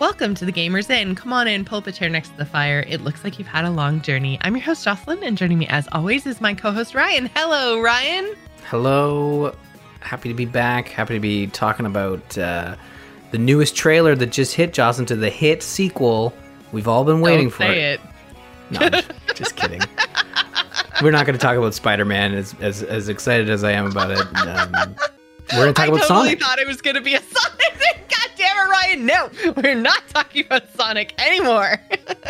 Welcome to the Gamers Inn. Come on in, pull up a chair next to the fire. It looks like you've had a long journey. I'm your host, Jocelyn, and joining me as always is my co-host, Ryan. Hello, Ryan. Hello. Happy to be back. Happy to be talking about the newest trailer that just hit, Jocelyn, to the hit sequel. We've all been waiting for it. Don't say it. No, just kidding. We're not going to talk about Spider-Man, as excited as I am about it. We're going to talk about Sonic. I totally thought it was going to be a Sonic thing. God damn it, Ryan. No, we're not talking about Sonic anymore.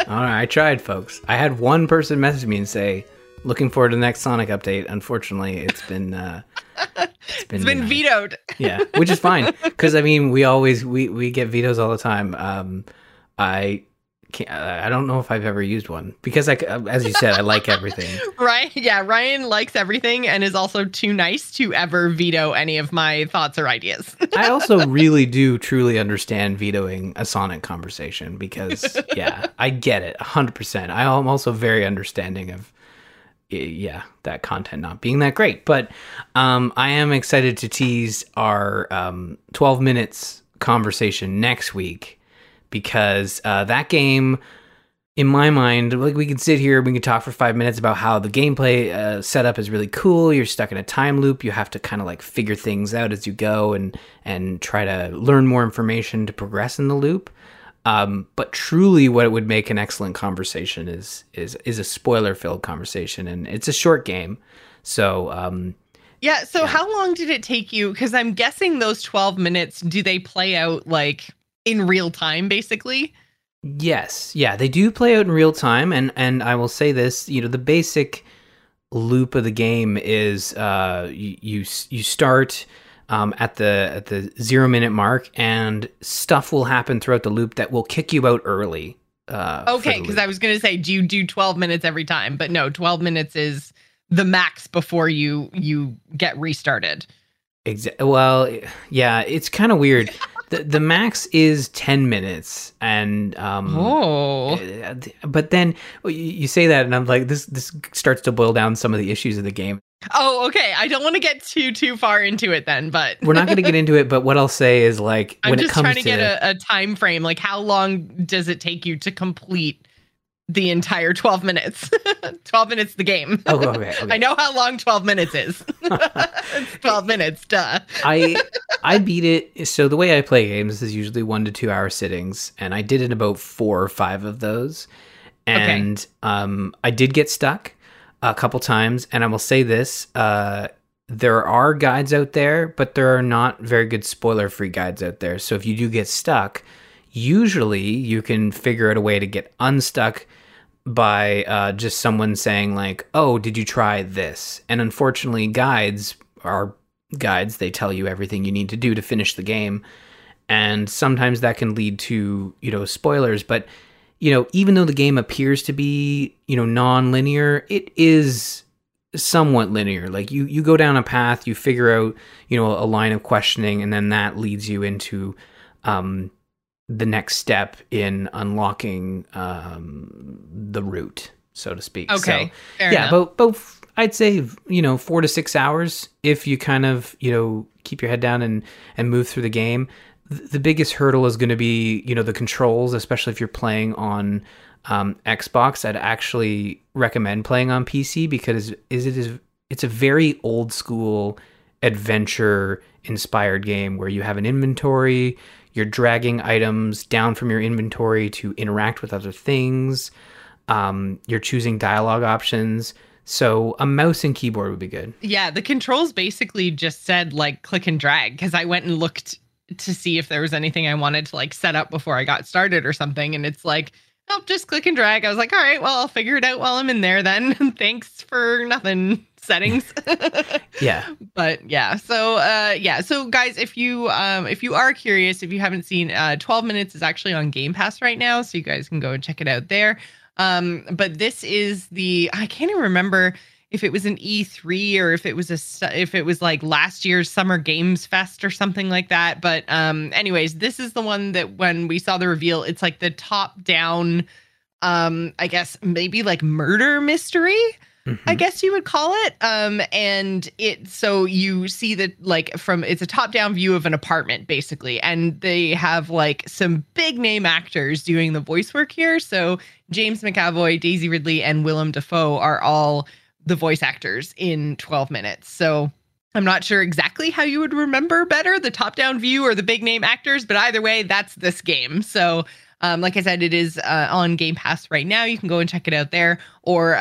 All right, I tried, folks. I had one person message me and say, looking forward to the next Sonic update. Unfortunately, it's been vetoed. Yeah, which is fine. Because, I mean, we get vetoes all the time. I don't know if I've ever used one because, as you said, I like everything. Right? Yeah, Ryan likes everything and is also too nice to ever veto any of my thoughts or ideas. I also really do truly understand vetoing a Sonic conversation because, yeah, I get it 100%. I am also very understanding of, yeah, that content not being that great. But I am excited to tease our 12 Minutes conversation next week. Because that game, in my mind, like we can sit here, we can talk for 5 minutes about how the gameplay setup is really cool. You're stuck in a time loop. You have to kind of like figure things out as you go and try to learn more information to progress in the loop. But truly, what it would make an excellent conversation is a spoiler-filled conversation, and it's a short game, so. Yeah. So, yeah. How long did it take you? Because I'm guessing those 12 minutes, do they play out like? In real time, basically? Yes. Yeah, they do play out in real time. And I will say this, you know, the basic loop of the game is you start at the 0 minute mark and stuff will happen throughout the loop that will kick you out early. Okay, because I was going to say, do you do 12 minutes every time? But no, 12 minutes is the max before you get restarted. Well, yeah, it's kind of weird. The max is 10 minutes, and but then you say that, and I'm like, this starts to boil down some of the issues of the game. Oh, okay. I don't want to get too far into it then, but we're not going to get into it. But what I'll say is, like, I'm when it comes to, I'm just trying to get a time frame. Like, how long does it take you to complete the entire 12 minutes? 12 minutes, the game. Oh, okay. I know how long 12 minutes is. It's 12 minutes, duh. I beat it. So the way I play games is usually 1 to 2 hour sittings. And I did it about 4 or 5 of those. And I did get stuck a couple times. And I will say this, there are guides out there, but there are not very good spoiler-free guides out there. So if you do get stuck, usually you can figure out a way to get unstuck by just someone saying like, oh, did you try this? And unfortunately, guides are guides. They tell you everything you need to do to finish the game. And sometimes that can lead to, you know, spoilers. But, you know, even though the game appears to be, you know, non-linear, it is somewhat linear. Like you go down a path, you figure out, you know, a line of questioning, and then that leads you into the next step in unlocking the route, so to speak. Okay, so, fair enough. Both, I'd say, you know, 4 to 6 hours if you kind of, you know, keep your head down and move through the game. The biggest hurdle is going to be, you know, the controls, especially if you're playing on Xbox. I'd actually recommend playing on PC because it's a very old school adventure inspired game where you have an inventory. You're dragging items down from your inventory to interact with other things. You're choosing dialogue options. So a mouse and keyboard would be good. Yeah, the controls basically just said, like, click and drag. Because I went and looked to see if there was anything I wanted to, like, set up before I got started or something. And it's like, oh, just click and drag. I was like, all right, well, I'll figure it out while I'm in there then. Thanks for nothing. Settings. Yeah. But yeah. So so guys, if you are curious, if you haven't seen 12 Minutes is actually on Game Pass right now, so you guys can go and check it out there. But this is I can't even remember if it was an E3 or if it was like last year's Summer Games Fest or something like that, but anyways, this is the one that when we saw the reveal, it's like the top down I guess maybe like murder mystery. I guess you would call it. And it, so you see that like from, it's a top down view of an apartment basically. And they have like some big name actors doing the voice work here. So James McAvoy, Daisy Ridley, and Willem Dafoe are all the voice actors in 12 Minutes. So I'm not sure exactly how you would remember better, the top down view or the big name actors, but either way, that's this game. So like I said, it is on Game Pass right now. You can go and check it out there, or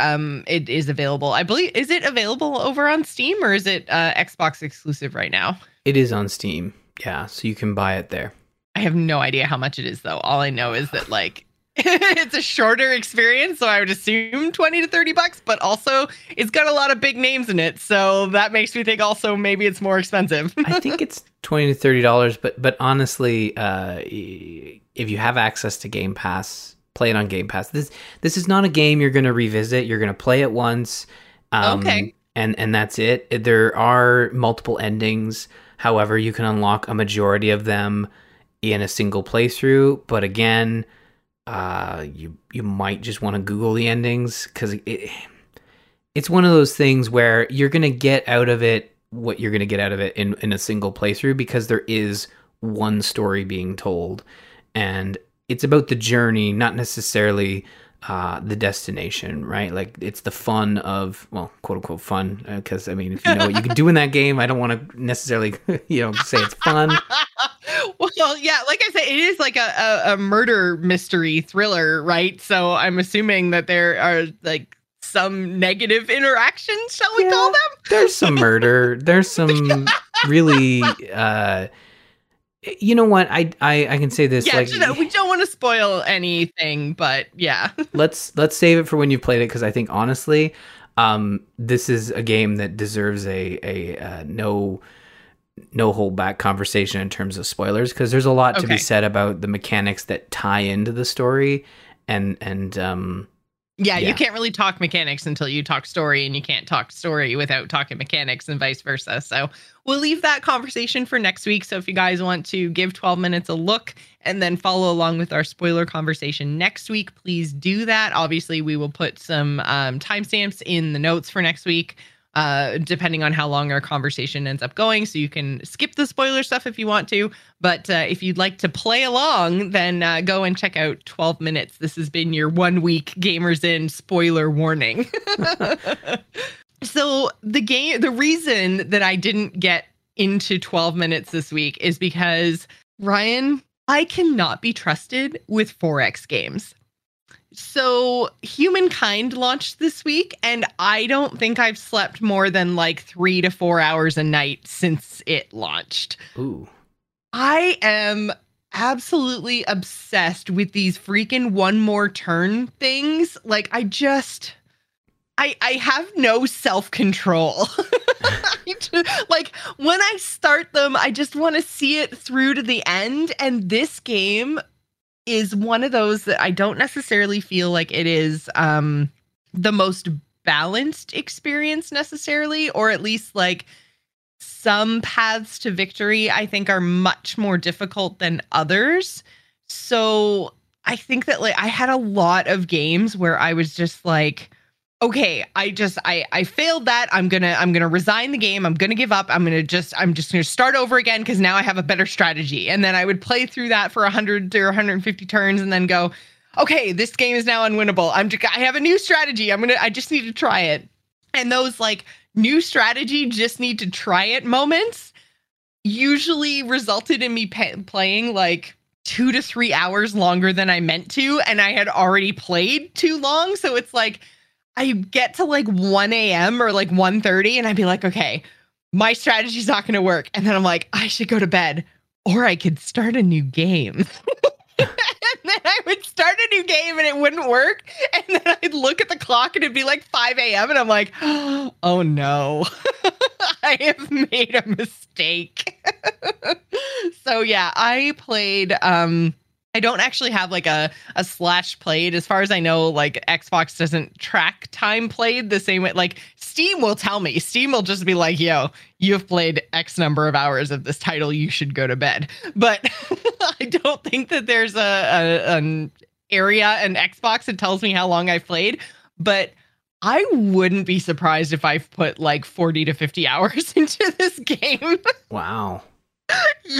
it is available. I believe, is it available over on Steam, or is it Xbox exclusive right now? It is on Steam. Yeah. So you can buy it there. I have no idea how much it is though. All I know is that like, it's a shorter experience. So I would assume $20 to $30, but also it's got a lot of big names in it. So that makes me think also maybe it's more expensive. I think it's $20 to $30, but honestly, if you have access to Game Pass, play it on Game Pass. This is not a game you're going to revisit. You're going to play it once, okay, and that's it. There are multiple endings. However, you can unlock a majority of them in a single playthrough. But again, you might just want to Google the endings, because it's one of those things where you're going to get out of it what you're going to get out of it in a single playthrough, because there is one story being told. And it's about the journey, not necessarily the destination, right? Like, it's the fun of, well, quote unquote fun, because I mean, if you know what you can do in that game, I don't want to necessarily, you know, say it's fun. Well, yeah, like I said, it is like a murder mystery thriller, right? So I'm assuming that there are like some negative interactions, shall we call them? There's some murder. There's some really... you know what? I can say this. Yeah, like, you know, we don't want to spoil anything, but yeah. let's save it for when you've played it, because I think honestly, this is a game that deserves a no holdback conversation in terms of spoilers, because there's a lot to be said about the mechanics that tie into the story, and you can't really talk mechanics until you talk story, and you can't talk story without talking mechanics, and vice versa. So we'll leave that conversation for next week. So if you guys want to give 12 Minutes a look and then follow along with our spoiler conversation next week, please do that. Obviously, we will put some timestamps in the notes for next week, depending on how long our conversation ends up going. So you can skip the spoiler stuff if you want to. But if you'd like to play along, then go and check out 12 Minutes. This has been your 1 week Gamers In spoiler warning. So the reason that I didn't get into 12 Minutes this week is because, Ryan, I cannot be trusted with 4X games. So Humankind launched this week, and I don't think I've slept more than like 3 to 4 hours a night since it launched. Ooh. I am absolutely obsessed with these freaking one more turn things. Like, I have no self-control. Like, when I start them, I just want to see it through to the end. And this game is one of those that I don't necessarily feel like it is the most balanced experience necessarily, or at least like some paths to victory, I think, are much more difficult than others. So I think that like I had a lot of games where I was just like, okay, I failed that. I'm gonna resign the game. I'm gonna give up. I'm just gonna start over again, because now I have a better strategy. And then I would play through that for 100 or 150 turns, and then go, okay, this game is now unwinnable. I have a new strategy. I just need to try it. And those like new strategy, just need to try it moments usually resulted in me playing like 2 to 3 hours longer than I meant to, and I had already played too long. So it's like, I get to like 1 a.m. or like 1:30, and I'd be like, okay, my strategy's not going to work. And then I'm like, I should go to bed, or I could start a new game. And then I would start a new game and it wouldn't work. And then I'd look at the clock and it'd be like 5 a.m. And I'm like, oh no, I have made a mistake. So yeah, I played... I don't actually have like a slash played. As far as I know, like Xbox doesn't track time played the same way. Like Steam will tell me. Steam will just be like, yo, you've played X number of hours of this title. You should go to bed. But I don't think that there's an area in Xbox that tells me how long I've played. But I wouldn't be surprised if I've put like 40 to 50 hours into this game. Wow.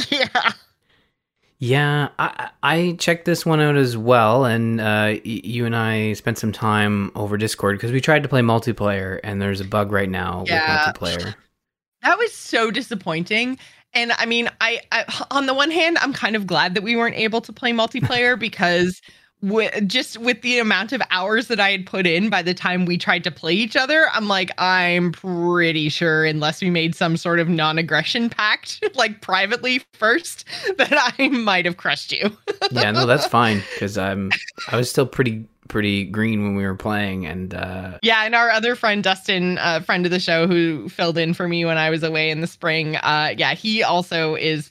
Yeah. Yeah, I checked this one out as well, and you and I spent some time over Discord because we tried to play multiplayer, and there's a bug right now with multiplayer. That was so disappointing. And I mean, I on the one hand, I'm kind of glad that we weren't able to play multiplayer because with the amount of hours that I had put in by the time we tried to play each other, I'm like, I'm pretty sure unless we made some sort of non-aggression pact, like privately first, that I might have crushed you. Yeah, no, that's fine. Cause I was still pretty green when we were playing. And yeah, and our other friend Dustin, friend of the show who filled in for me when I was away in the spring, yeah, he also is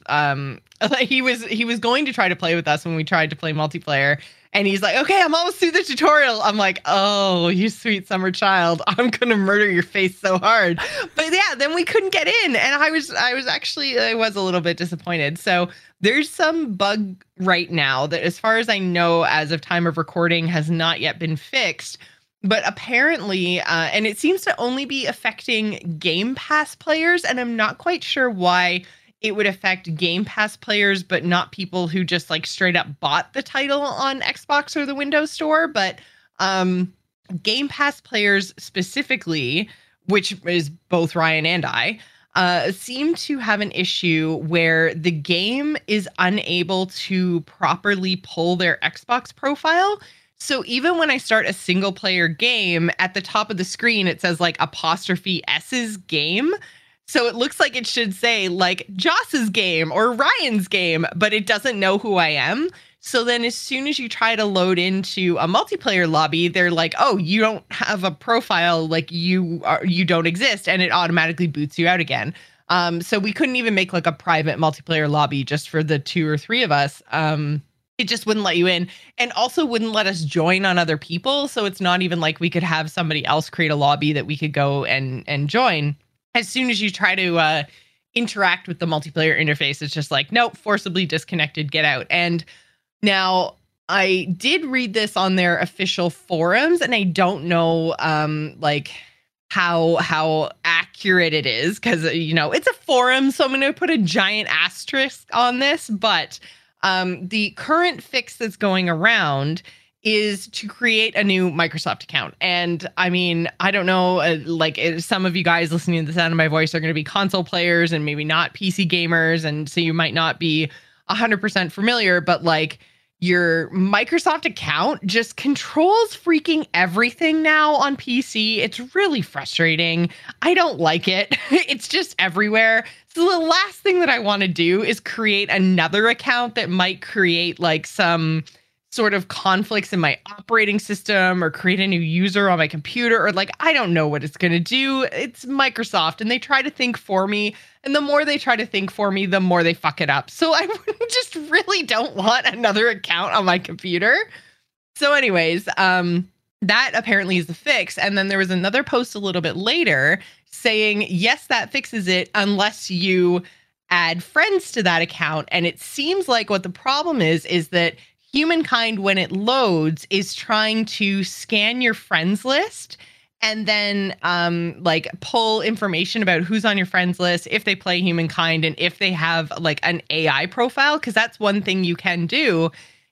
he was going to try to play with us when we tried to play multiplayer, and he's like, okay, I'm almost through the tutorial. I'm like, oh, you sweet summer child, I'm gonna murder your face so hard. But yeah, then we couldn't get in, and I was a little bit disappointed. So there's some bug right now that, as far as I know, as of time of recording, has not yet been fixed. But apparently, and it seems to only be affecting Game Pass players, and I'm not quite sure why it would affect Game Pass players, but not people who just like straight up bought the title on Xbox or the Windows Store. But Game Pass players specifically, which is both Ryan and I, seem to have an issue where the game is unable to properly pull their Xbox profile. So even when I start a single player game, at the top of the screen, it says like apostrophe S's game. So it looks like it should say like Joss's game or Ryan's game, but it doesn't know who I am. So then as soon as you try to load into a multiplayer lobby, they're like, oh, you don't have a profile, like you don't exist. And it automatically boots you out again. So we couldn't even make like a private multiplayer lobby just for the two or three of us. It just wouldn't let you in, and also wouldn't let us join on other people. So it's not even like we could have somebody else create a lobby that we could go and join. As soon as you try to interact with the multiplayer interface, it's just like, nope, forcibly disconnected, get out. And now I did read this on their official forums, and I don't know like how accurate it is, because, you know, it's a forum. So I'm going to put a giant asterisk on this. But the current fix that's going around is to create a new Microsoft account. And I mean, I don't know, like some of you guys listening to the sound of my voice are going to be console players and maybe not PC gamers. And so you might not be 100% familiar, but like your Microsoft account just controls freaking everything now on PC. It's really frustrating. I don't like it. It's just everywhere. So the last thing that I want to do is create another account that might create like some sort of conflicts in my operating system or create a new user on my computer, or like, I don't know what it's going to do. It's Microsoft, and they try to think for me. And the more they try to think for me, the more they fuck it up. So I just really don't want another account on my computer. So anyways, that apparently is the fix. And then there was another post a little bit later saying, yes, that fixes it unless you add friends to that account. And it seems like what the problem is that Humankind, when it loads, is trying to scan your friends list and then like pull information about who's on your friends list, if they play Humankind, and if they have like an AI profile. Because that's one thing you can do,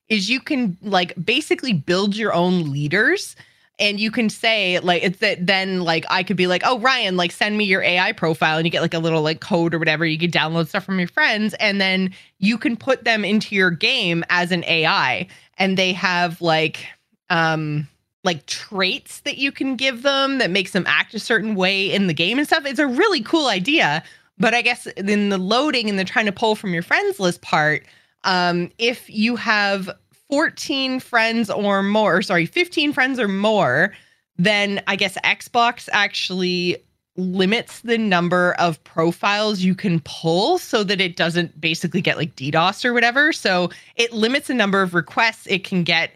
is you can like basically build your own leaders. And you can say like, it's that then like I could be like, oh, Ryan, like send me your AI profile, and you get like a little like code or whatever. You can download stuff from your friends, and then you can put them into your game as an AI, and they have like traits that you can give them that makes them act a certain way in the game and stuff. It's a really cool idea. But I guess in the loading and the trying to pull from your friends list part, if you have 14 friends or more, 15 friends or more, then I guess Xbox actually limits the number of profiles you can pull so that it doesn't basically get like DDoS or whatever. So it limits the number of requests it can get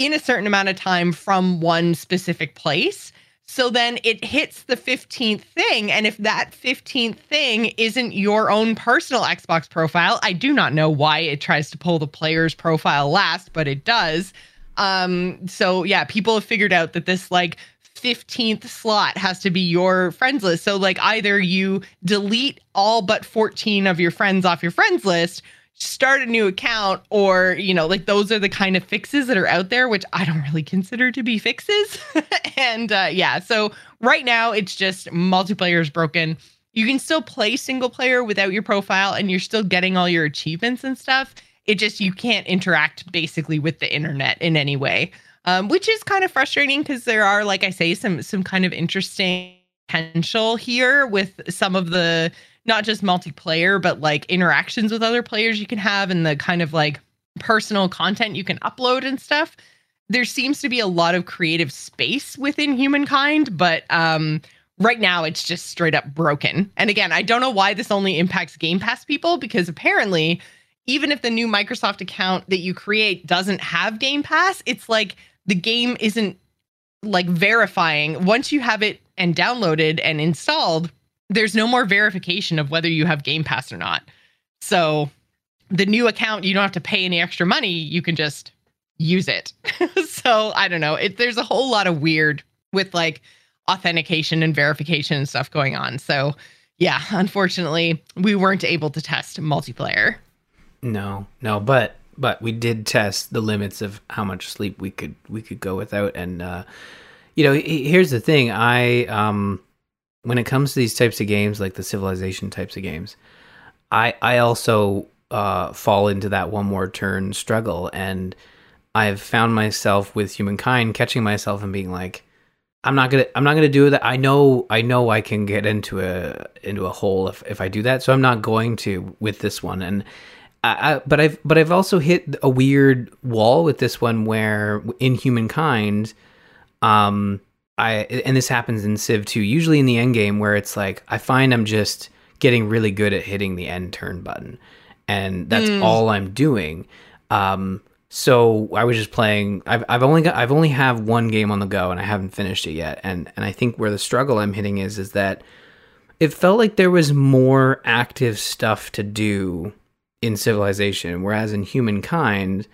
in a certain amount of time from one specific place. So then it hits the 15th thing. And if that 15th thing isn't your own personal Xbox profile, I do not know why it tries to pull the player's profile last, but it does. So yeah, people have figured out that this like 15th slot has to be your friends list. So like either you delete all but 14 of your friends off your friends list, start a new account, or, you know, like those are the kind of fixes that are out there, which I don't really consider to be fixes. And yeah, so right now it's just multiplayer is broken. You can still play single player without your profile and you're still getting all your achievements and stuff. It just, you can't interact basically with the internet in any way, which is kind of frustrating because there are, like I say, some kind of interesting potential here with some of the, not just multiplayer, but like interactions with other players you can have and the kind of like personal content you can upload and stuff. There seems to be a lot of creative space within Humankind, but right now it's just straight up broken. And again, I don't know why this only impacts Game Pass people, because apparently even if the new Microsoft account that you create doesn't have Game Pass, it's like the game isn't like verifying. Once you have it and downloaded and installed, there's no more verification of whether you have Game Pass or not. So the new account, you don't have to pay any extra money. You can just use it. So I don't know. There's a whole lot of weird with like authentication and verification and stuff going on. So yeah, unfortunately, we weren't able to test multiplayer. No, but we did test the limits of how much sleep we could go without. And, you know, here's the thing. When it comes to these types of games, like the Civilization types of games, I also fall into that one more turn struggle. And I've found myself with Humankind catching myself and being like, I'm not gonna do that. I know I can get into a hole if I do that. So I'm not going to with this one. And I've also hit a weird wall with this one where in Humankind, and this happens in Civ 2, usually in the end game, where it's like, I find I'm just getting really good at hitting the end turn button. And that's all I'm doing. So I was just playing, I've only have one game on the go and I haven't finished it yet. And I think where the struggle I'm hitting is that it felt like there was more active stuff to do in Civilization. Whereas in Humankind,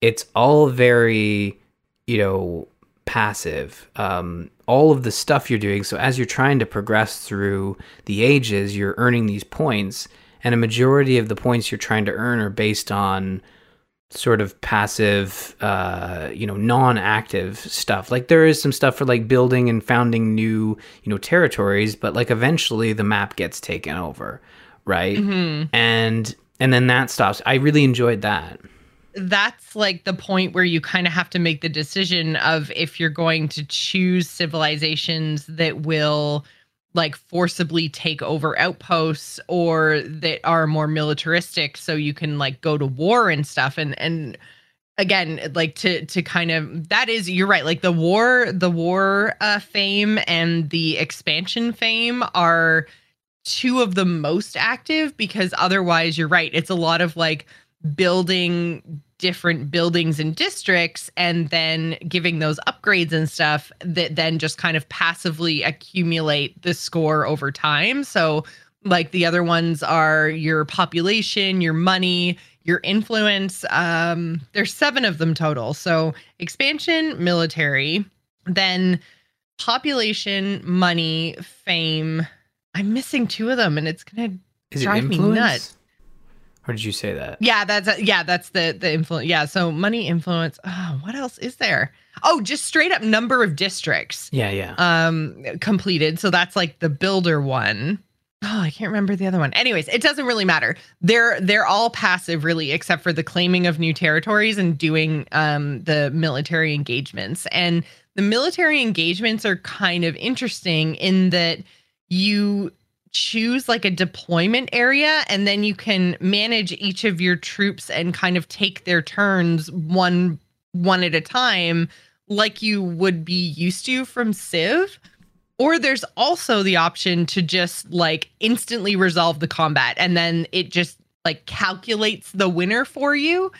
it's all very, you know, passive, all of the stuff you're doing. So as you're trying to progress through the ages, you're earning these points, and a majority of the points you're trying to earn are based on sort of passive, you know, non-active stuff. Like there is some stuff for like building and founding new, you know, territories, but like eventually the map gets taken over, right? Mm-hmm. And then that stops. I really enjoyed that. That's like the point where you kind of have to make the decision of if you're going to choose civilizations that will like forcibly take over outposts or that are more militaristic so you can like go to war and stuff. And again, like to kind of, that is, you're right. Like the war fame and the expansion fame are two of the most active, because otherwise you're right. It's a lot of like building different buildings and districts and then giving those upgrades and stuff that then just kind of passively accumulate the score over time. So like the other ones are your population, your money, your influence. There's 7 of them total. So expansion, military, then population, money, fame. I'm missing 2 of them and it's going to drive me nuts. Or did you say that? Yeah, that's the influence. Yeah, so money, influence. Oh, what else is there? Oh, just straight up number of districts. Yeah. Completed. So that's like the builder one. Oh, I can't remember the other one. Anyways, it doesn't really matter. They're all passive really, except for the claiming of new territories and doing the military engagements. And the military engagements are kind of interesting in that you choose like a deployment area and then you can manage each of your troops and kind of take their turns one at a time like you would be used to from Civ. Or there's also the option to just like instantly resolve the combat and then it just like calculates the winner for you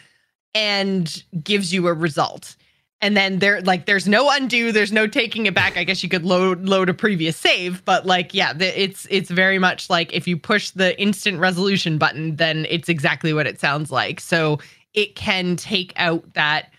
and gives you a result. And then there's no undo, there's no taking it back. I guess you could load a previous save, but like, yeah, it's very much like if you push the instant resolution button, then it's exactly what it sounds like. So it can take out that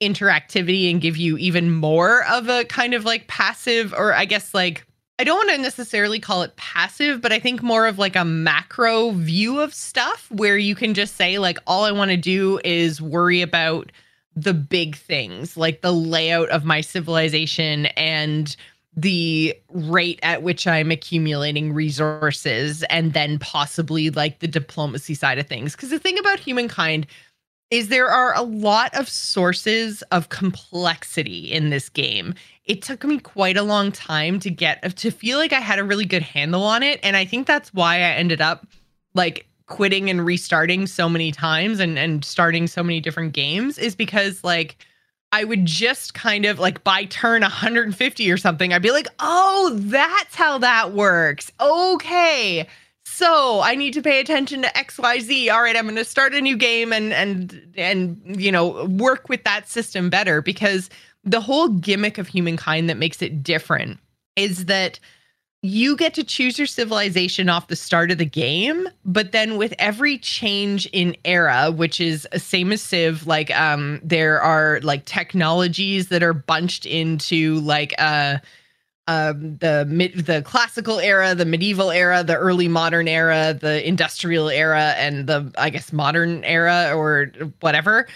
interactivity and give you even more of a kind of like passive, or I guess like, I don't want to necessarily call it passive, but I think more of like a macro view of stuff where you can just say like, all I want to do is worry about the big things, like the layout of my civilization and the rate at which I'm accumulating resources, and then possibly like the diplomacy side of things. Because the thing about Humankind is there are a lot of sources of complexity in this game. It took me quite a long time to get to feel like I had a really good handle on it. And I think that's why I ended up like quitting and restarting so many times and starting so many different games, is because like I would just kind of like by turn 150 or something, I'd be like, oh, that's how that works. Okay, so I need to pay attention to XYZ. All right, I'm going to start a new game and you know, work with that system better, because the whole gimmick of Humankind that makes it different is that you get to choose your civilization off the start of the game, but then with every change in era, which is same as Civ, like there are like technologies that are bunched into like the classical era, the medieval era, the early modern era, the industrial era, and the I guess modern era or whatever.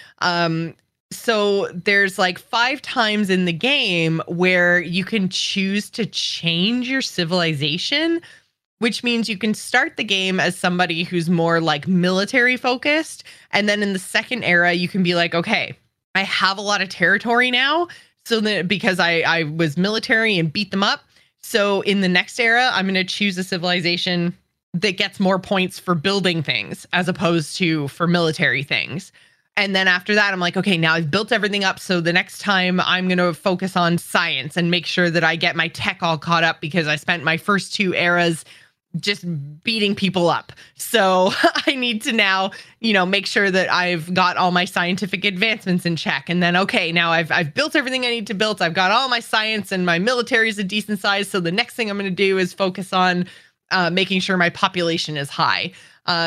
So there's like 5 times in the game where you can choose to change your civilization, which means you can start the game as somebody who's more like military focused. And then in the second era, you can be like, okay, I have a lot of territory now. So that because I was military and beat them up. So in the next era, I'm going to choose a civilization that gets more points for building things as opposed to for military things. And then after that, I'm like, okay, now I've built everything up. So the next time I'm going to focus on science and make sure that I get my tech all caught up, because I spent my first 2 eras just beating people up. So I need to now, you know, make sure that I've got all my scientific advancements in check. And then, okay, now I've built everything I need to build. I've got all my science and my military is a decent size. So the next thing I'm going to do is focus on making sure my population is high.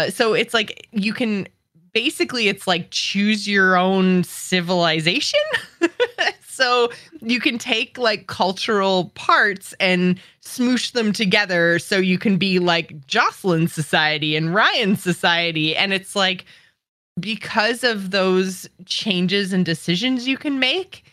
So it's like you can... Basically, it's like choose your own civilization. So you can take like cultural parts and smoosh them together so you can be like Jocelyn's society and Ryan's society. And it's like, because of those changes and decisions you can make,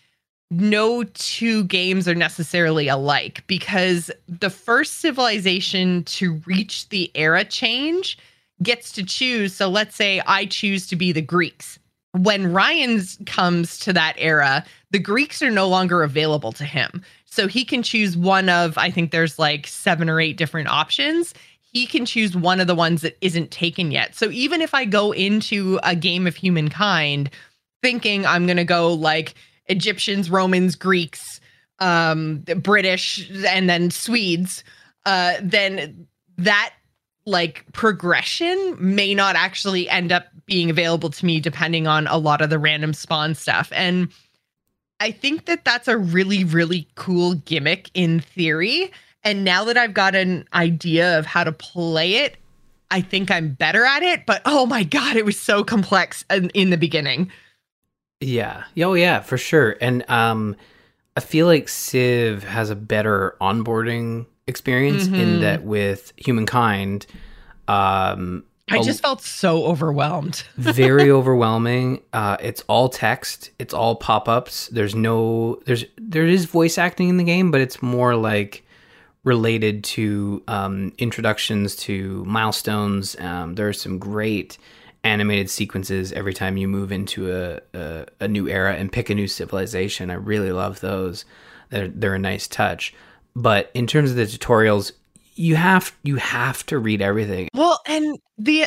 no 2 games are necessarily alike, because the first civilization to reach the era change gets to choose. So let's say I choose to be the Greeks. When Ryan's comes to that era, the Greeks are no longer available to him. So he can choose one of, I think there's like 7 or 8 different options. He can choose one of the ones that isn't taken yet. So even if I go into a game of Humankind thinking I'm going to go like Egyptians, Romans, Greeks, British, and then Swedes, then that like progression may not actually end up being available to me, depending on a lot of the random spawn stuff. And I think that that's a really, really cool gimmick in theory. And now that I've got an idea of how to play it, I think I'm better at it. But oh my God, it was so complex in the beginning. Yeah. Oh yeah, for sure. And I feel like Civ has a better onboarding experience, mm-hmm. in that with Humankind, I just felt so overwhelmed. Very overwhelming. It's all text, it's all pop-ups. There is voice acting in the game, but it's more like related to introductions to milestones. There are some great animated sequences every time you move into a new era and pick a new civilization. I really love those. They're a nice touch. But in terms of the tutorials, you have to read everything. Well, and the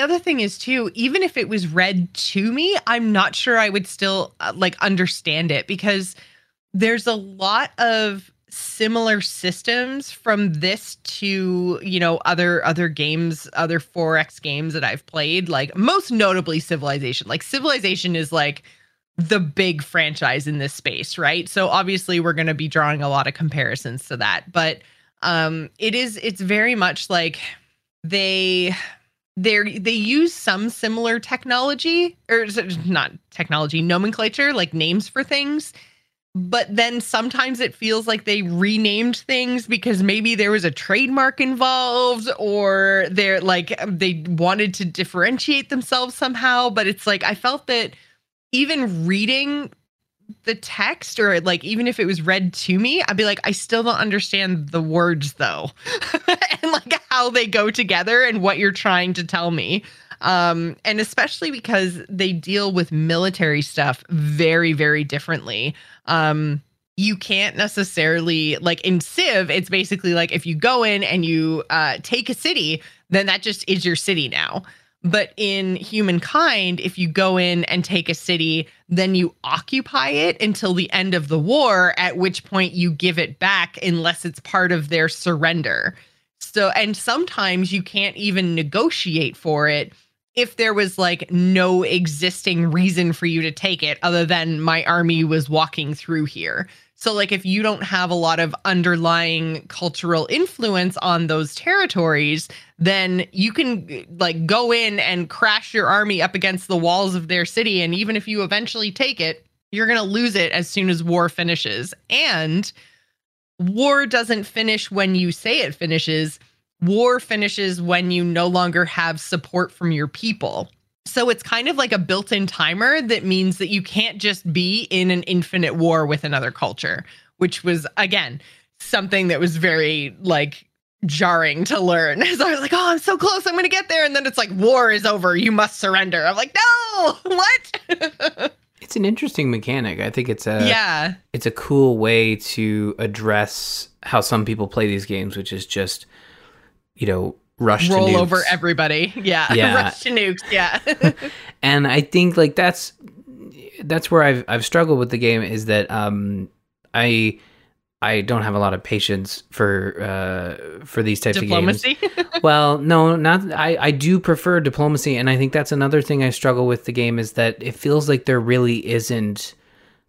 other thing is too, even if it was read to me, I'm not sure I would still like understand it, because there's a lot of similar systems from this to, you know, other games, other 4X games that I've played, like most notably Civilization. Like Civilization is like the big franchise in this space, right? So obviously we're going to be drawing a lot of comparisons to that, but it's very much like they they use some similar technology, or not technology, nomenclature, like names for things. But then sometimes it feels like they renamed things because maybe there was a trademark involved, or they're like, they wanted to differentiate themselves somehow. But it's like, I felt that even reading the text, or like even if it was read to me, I'd be like, I still don't understand the words though, and like how they go together and what you're trying to tell me. And especially because they deal with military stuff very, very differently. You can't necessarily, like in Civ, it's basically like if you go in and you take a city, then that just is your city now. But in Humankind, if you go in and take a city, then you occupy it until the end of the war, at which point you give it back unless it's part of their surrender. So, and sometimes you can't even negotiate for it if there was like no existing reason for you to take it other than my army was walking through here. So like if you don't have a lot of underlying cultural influence on those territories, then you can like go in and crash your army up against the walls of their city. And even if you eventually take it, you're going to lose it as soon as war finishes. And war doesn't finish when you say it finishes. War finishes when you no longer have support from your people. So it's kind of like a built-in timer that means that you can't just be in an infinite war with another culture, which was, again, something that was very, like, jarring to learn. So I was like, oh, I'm so close, I'm going to get there. And then it's like, war is over, you must surrender. I'm like, no, what? It's an interesting mechanic. I think it's a cool way to address how some people play these games, which is just, you know, rush to nukes. Roll over everybody. Yeah. Rush to nukes. Yeah. And I think like that's where I've struggled with the game, is that I don't have a lot of patience for these types of games. Well, no, I do prefer diplomacy, and I think that's another thing I struggle with the game, is that it feels like there really isn't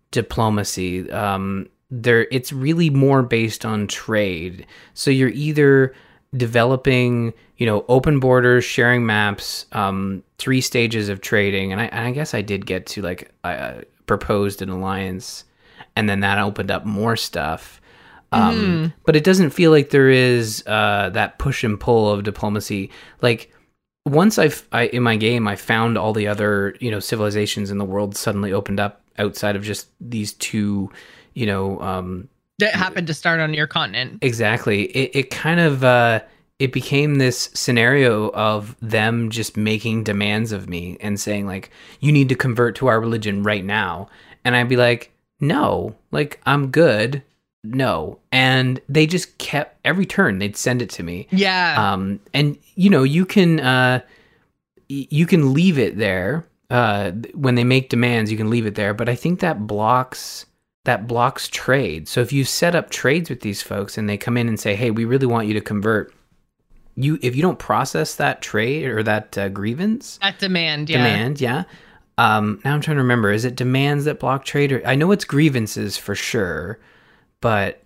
diplomacy. It's really more based on trade. So you're either developing, you know, open borders, sharing maps, 3 stages of trading, and I guess I did get to like proposed an alliance, and then that opened up more stuff. But it doesn't feel like there is that push and pull of diplomacy. Like once in my game, I found all the other, you know, civilizations in the world suddenly opened up outside of just these 2, you know, that happened to start on your continent. Exactly. It kind of it became this scenario of them just making demands of me and saying like, you need to convert to our religion right now. And I'd be like, no, like I'm good. No. And they just kept, every turn they'd send it to me. Yeah. And you know, you can leave it there. When they make demands, you can leave it there. But I think that blocks trade. So if you set up trades with these folks and they come in and say, hey, we really want you to convert, if you don't process that trade or that grievance, that demand. Yeah. Now I'm trying to remember, is it demands that block trade? Or I know it's grievances for sure, but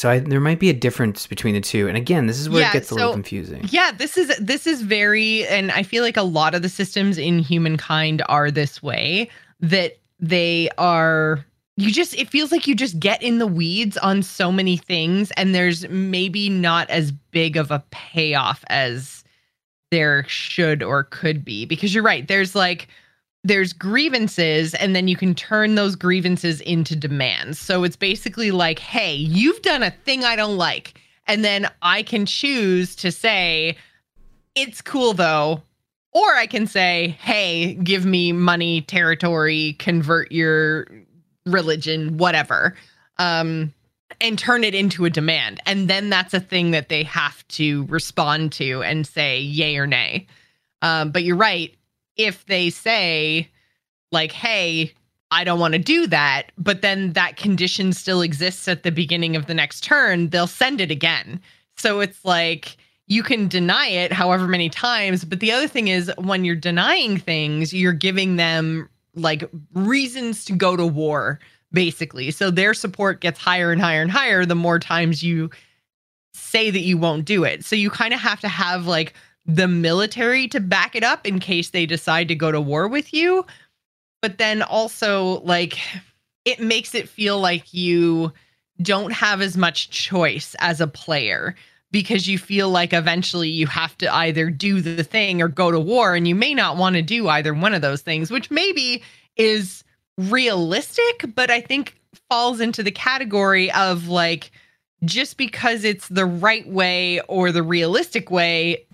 there might be a difference between the 2. And again, this is where it gets a little confusing. Yeah, this is very, and I feel like a lot of the systems in Humankind are this way, that they are, it feels like you just get in the weeds on so many things, and there's maybe not as big of a payoff as there should or could be, because you're right, there's grievances, and then you can turn those grievances into demands. So it's basically like, hey, you've done a thing I don't like. And then I can choose to say, it's cool though. Or I can say, hey, give me money, territory, convert your religion, whatever. And turn it into a demand. And then that's a thing that they have to respond to and say yay or nay. But you're right. If they say like, hey, I don't want to do that, but then that condition still exists at the beginning of the next turn, they'll send it again. So it's like, you can deny it however many times. But the other thing is, when you're denying things, you're giving them like reasons to go to war, basically. So their support gets higher and higher and higher the more times you say that you won't do it. So you kind of have to have like the military to back it up in case they decide to go to war with you. But then also, like, it makes it feel like you don't have as much choice as a player, because you feel like eventually you have to either do the thing or go to war, and you may not want to do either one of those things, which maybe is realistic, but I think falls into the category of, like, just because it's the right way or the realistic way,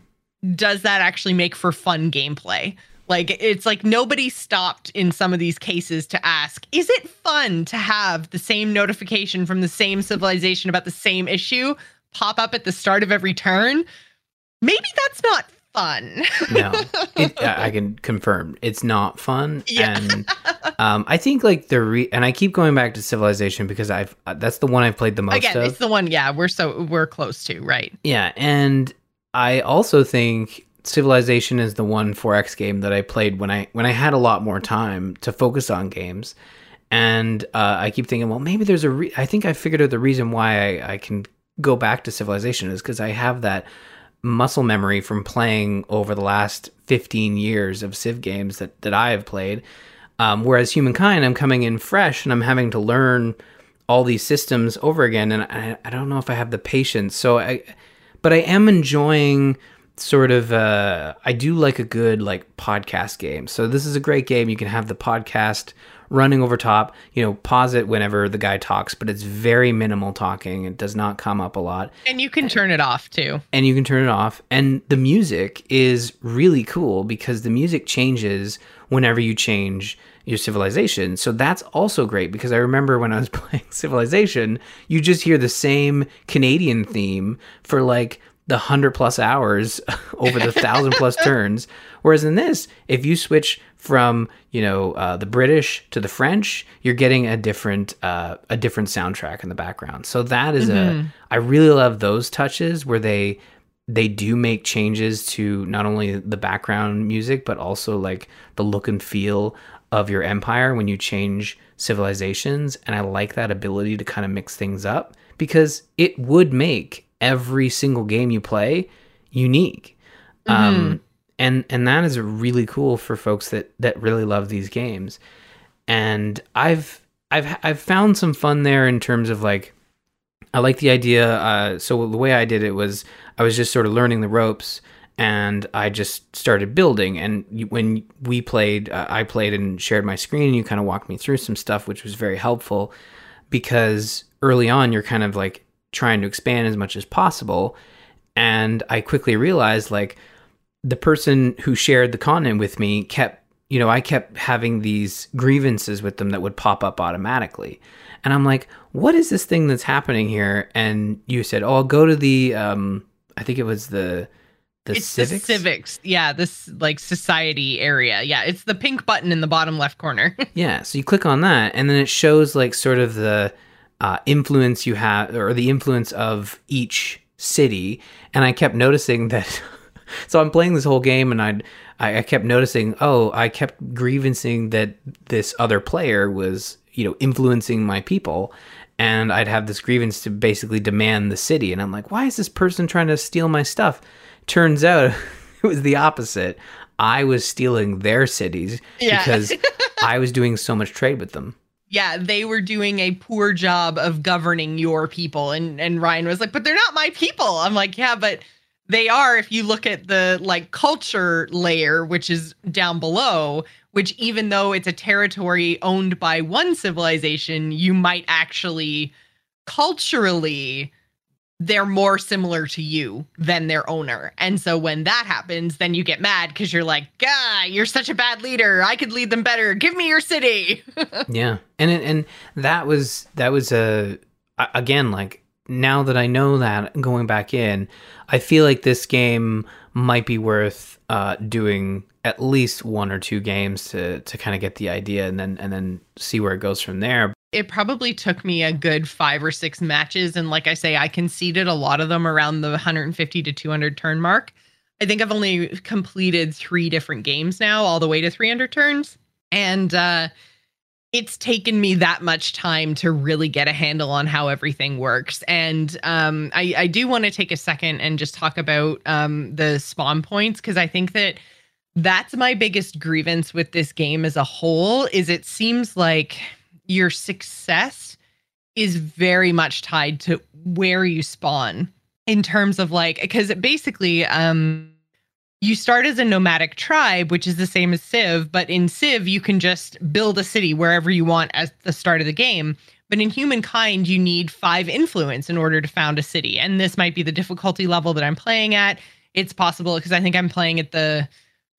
does that actually make for fun gameplay? Like, it's like nobody stopped in some of these cases to ask, is it fun to have the same notification from the same civilization about the same issue pop up at the start of every turn? Maybe that's not fun. No, I can confirm it's not fun. Yeah. And I think, like, and I keep going back to Civilization because that's the one I've played the most again, of. It's the one, yeah, we're close to, right? Yeah, and I also think Civilization is the one 4X game that I played when I had a lot more time to focus on games. And I keep thinking, well, maybe there's I think I figured out the reason why I can go back to Civilization is because I have that muscle memory from playing over the last 15 years of Civ games that I have played. Whereas Humankind, I'm coming in fresh and I'm having to learn all these systems over again. And I don't know if I have the patience. But I am enjoying sort of, I do like a good, like, podcast game. So this is a great game. You can have the podcast running over top, pause it whenever the guy talks, but it's very minimal talking. It does not come up a lot. And you can turn it off too. And you can turn it off. And the music is really cool because the music changes whenever you change your civilization. So that's also great, because I remember when I was playing Civilization, you just hear the same Canadian theme for, like, the 100+ hours over the 1,000+ turns. Whereas in this, if you switch from, the British to the French, you're getting a different soundtrack in the background. So that is I really love those touches where they do make changes to not only the background music, but also, like, the look and feel of your empire when you change civilizations. And I like that ability to kind of mix things up, because it would make every single game you play unique. And that is really cool for folks that really love these games. And I've found some fun there in terms of, like, I like the idea. So the way I did it was I was just sort of learning the ropes, and I just started building. And when we played, I played and shared my screen, and you kind of walked me through some stuff, which was very helpful, because early on you're kind of, like, trying to expand as much as possible. And I quickly realized, like, the person who shared the continent with me kept having these grievances with them that would pop up automatically. And I'm like, what is this thing that's happening here? And you said, oh, I'll go to the, I think it was the civics. Yeah. This, like, society area. Yeah. It's the pink button in the bottom left corner. Yeah. So you click on that, and then it shows, like, sort of the influence you have, or the influence of each city. And I kept noticing that. So I'm playing this whole game, and I kept noticing, I kept grievancing that this other player was, influencing my people. And I'd have this grievance to basically demand the city. And I'm like, why is this person trying to steal my stuff? Turns out it was the opposite. I was stealing their cities, yeah, because I was doing so much trade with them. Yeah, they were doing a poor job of governing your people. And Ryan was like, but they're not my people. I'm like, yeah, but they are. If you look at the, like, culture layer, which is down below, which even though it's a territory owned by one civilization, you might actually culturally, they're more similar to you than their owner. And so when that happens, then you get mad because you're like, God, you're such a bad leader. I could lead them better. Give me your city. Yeah. And that was again, like, now that I know that going back in, I feel like this game might be worth doing at least one or two games to kind of get the idea and then see where it goes from there. It probably took me a good 5 or 6 matches. And like I say, I conceded a lot of them around the 150 to 200 turn mark. I think I've only completed 3 different games now, all the way to 300 turns. And it's taken me that much time to really get a handle on how everything works. And I do want to take a second and just talk about the spawn points, because I think that that's my biggest grievance with this game as a whole, is it seems like your success is very much tied to where you spawn in terms of like, because basically you start as a nomadic tribe, which is the same as Civ, but in Civ, you can just build a city wherever you want at the start of the game. But in Humankind, you need 5 influence in order to found a city. And this might be the difficulty level that I'm playing at. It's possible because I think I'm playing at the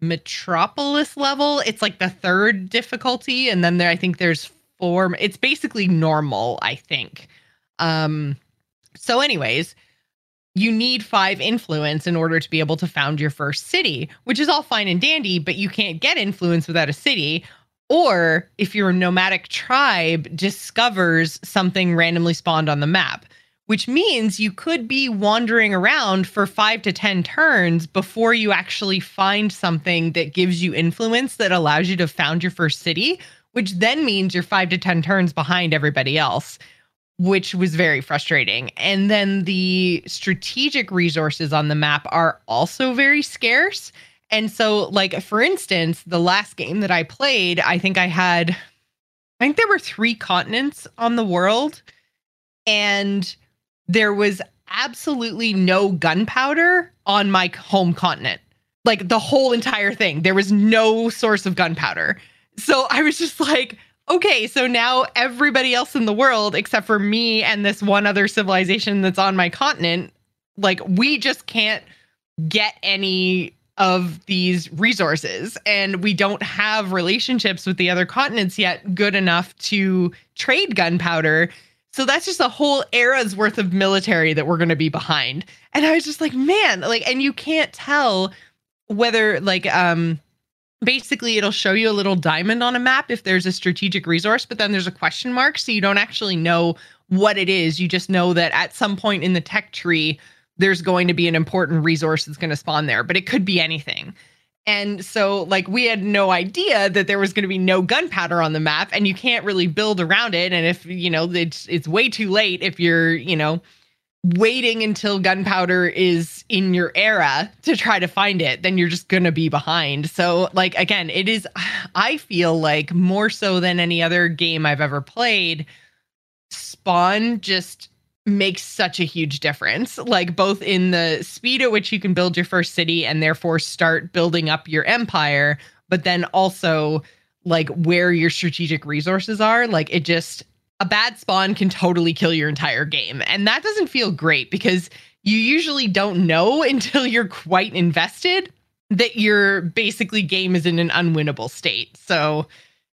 Metropolis level. It's like the 3rd difficulty. And then there, I think there's 4. It's basically normal, I think. So anyways, you need 5 influence in order to be able to found your first city, which is all fine and dandy, but you can't get influence without a city. Or if your nomadic tribe discovers something randomly spawned on the map, which means you could be wandering around for 5 to 10 turns before you actually find something that gives you influence that allows you to found your first city, which then means you're 5 to 10 turns behind everybody else, which was very frustrating. And then the strategic resources on the map are also very scarce. And so, like, for instance, the last game that I played, I think there were 3 continents on the world, and there was absolutely no gunpowder on my home continent. Like, the whole entire thing, there was no source of gunpowder. So I was just like, okay, so now everybody else in the world, except for me and this one other civilization that's on my continent, like, we just can't get any of these resources. And we don't have relationships with the other continents yet good enough to trade gunpowder. So that's just a whole era's worth of military that we're going to be behind. And I was just like, man, like, and you can't tell whether, like, basically, it'll show you a little diamond on a map if there's a strategic resource, but then there's a question mark. So you don't actually know what it is. You just know that at some point in the tech tree, there's going to be an important resource that's going to spawn there, but it could be anything. And so, like, we had no idea that there was going to be no gunpowder on the map, and you can't really build around it. And if, you know, it's way too late if you're, you know, waiting until gunpowder is in your era to try to find it, then you're just going to be behind. So, like, again, it is, I feel like more so than any other game I've ever played, spawn just makes such a huge difference, like both in the speed at which you can build your first city and therefore start building up your empire, but then also like where your strategic resources are. Like, it just, a bad spawn can totally kill your entire game. And that doesn't feel great, because you usually don't know until you're quite invested that your basically game is in an unwinnable state. So,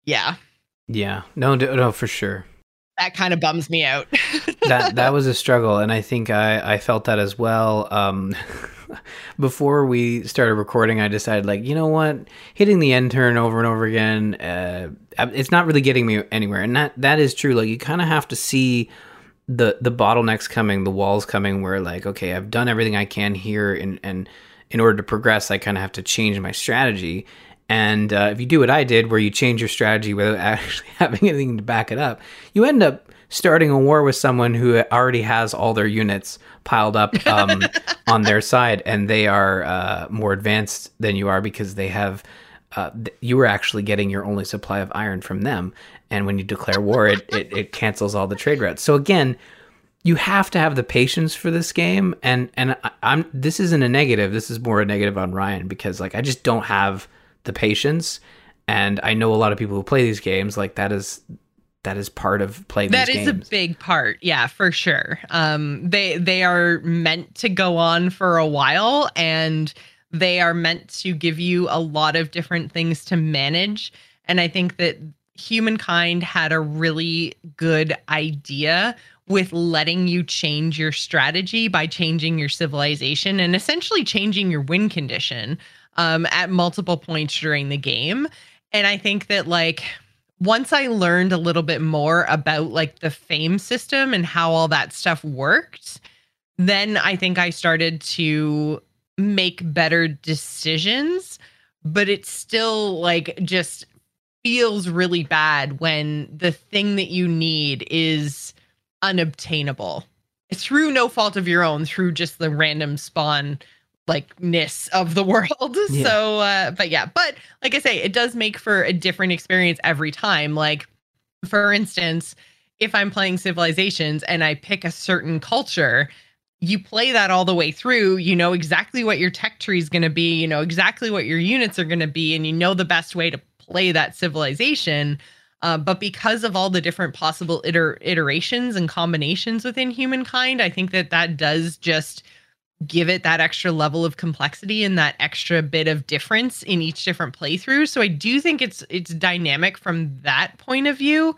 yeah. Yeah, no, for sure. That kind of bums me out. that was a struggle. And I think I felt that as well. Before we started recording, I decided, like, you know what, hitting the end turn over and over again, it's not really getting me anywhere. And that is true. Like, you kind of have to see the bottlenecks coming, the walls coming, where, like, okay, I've done everything I can here, and in order to progress, I kind of have to change my strategy. And if you do what I did, where you change your strategy without actually having anything to back it up, you end up starting a war with someone who already has all their units piled up on their side, and they are more advanced than you are, because they have you were actually getting your only supply of iron from them, and when you declare war, it cancels all the trade routes. So again, you have to have the patience for this game, and I'm this isn't a negative. This is more a negative on Ryan, because, like, I just don't have the patience, and I know a lot of people who play these games, like, that is part of playing these games. That is a big part, yeah, for sure. They are meant to go on for a while, and they are meant to give you a lot of different things to manage. And I think that Humankind had a really good idea with letting you change your strategy by changing your civilization and essentially changing your win condition at multiple points during the game. And I think that, like, once I learned a little bit more about, like, the fame system and how all that stuff worked, then I think I started to make better decisions. But it's still, like, just feels really bad when the thing that you need is unobtainable through no fault of your own, through just the random spawn likeness of the world. Yeah. So, but like I say, it does make for a different experience every time. Like, for instance, if I'm playing Civilizations and I pick a certain culture, you play that all the way through, you know exactly what your tech tree is going to be, you know exactly what your units are going to be, and you know the best way to play that civilization. But because of all the different possible iterations and combinations within Humankind, I think that that does just give it that extra level of complexity and that extra bit of difference in each different playthrough. So I do think it's dynamic from that point of view.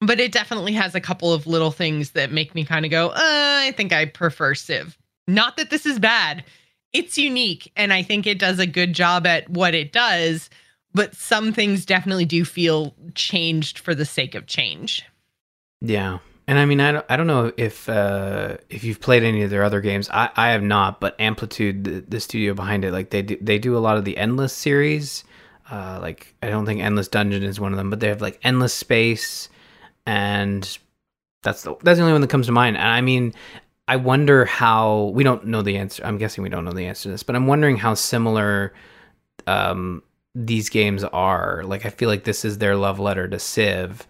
But it definitely has a couple of little things that make me kind of go, I think I prefer Civ. Not that this is bad. It's unique, and I think it does a good job at what it does. But some things definitely do feel changed for the sake of change. Yeah. And I mean, I don't know if you've played any of their other games. I have not, but Amplitude, the studio behind it, like they do a lot of the Endless series. Like, I don't think Endless Dungeon is one of them, but they have like Endless Space, and that's the only one that comes to mind. And I mean, I wonder how, we don't know the answer. I'm guessing we don't know the answer to this, but I'm wondering how similar these games are. Like, I feel like this is their love letter to Civ.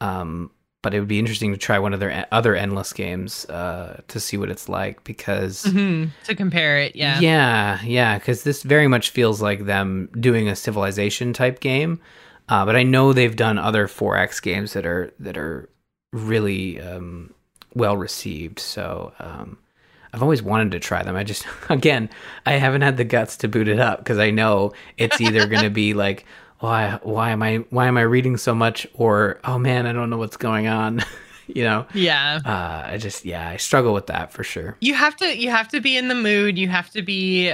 But it would be interesting to try one of their other Endless games to see what it's like, because... Mm-hmm. To compare it, yeah. Yeah, because this very much feels like them doing a Civilization-type game. But I know they've done other 4X games that are really well-received, so... I've always wanted to try them. I just, again, I haven't had the guts to boot it up, because I know it's either going to be like, why am I reading so much, or oh man, I don't know what's going on, you know? Yeah. I struggle with that for sure. You have to be in the mood. You have to be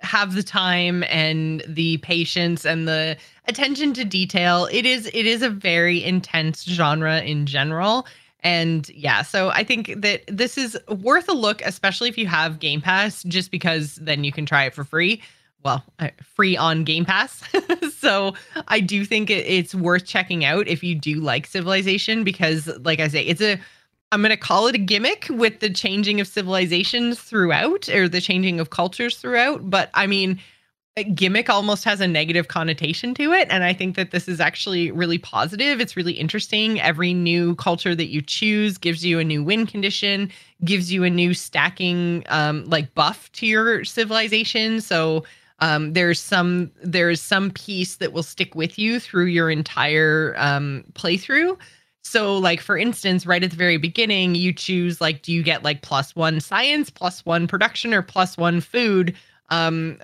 have the time and the patience and the attention to detail. It is a very intense genre in general. And yeah, so I think that this is worth a look, especially if you have Game Pass, just because then you can try it for free. Well, free on Game Pass. So I do think it's worth checking out if you do like Civilization, because like I say, I'm going to call it a gimmick with the changing of civilizations throughout, or the changing of cultures throughout. But I mean, a gimmick almost has a negative connotation to it, and I think that this is actually really positive. It's really interesting. Every new culture that you choose gives you a new win condition, gives you a new stacking buff to your civilization. So there's some piece that will stick with you through your entire playthrough. So, like, for instance, right at the very beginning, you choose, like, do you get like +1 science, +1 production, or +1 food?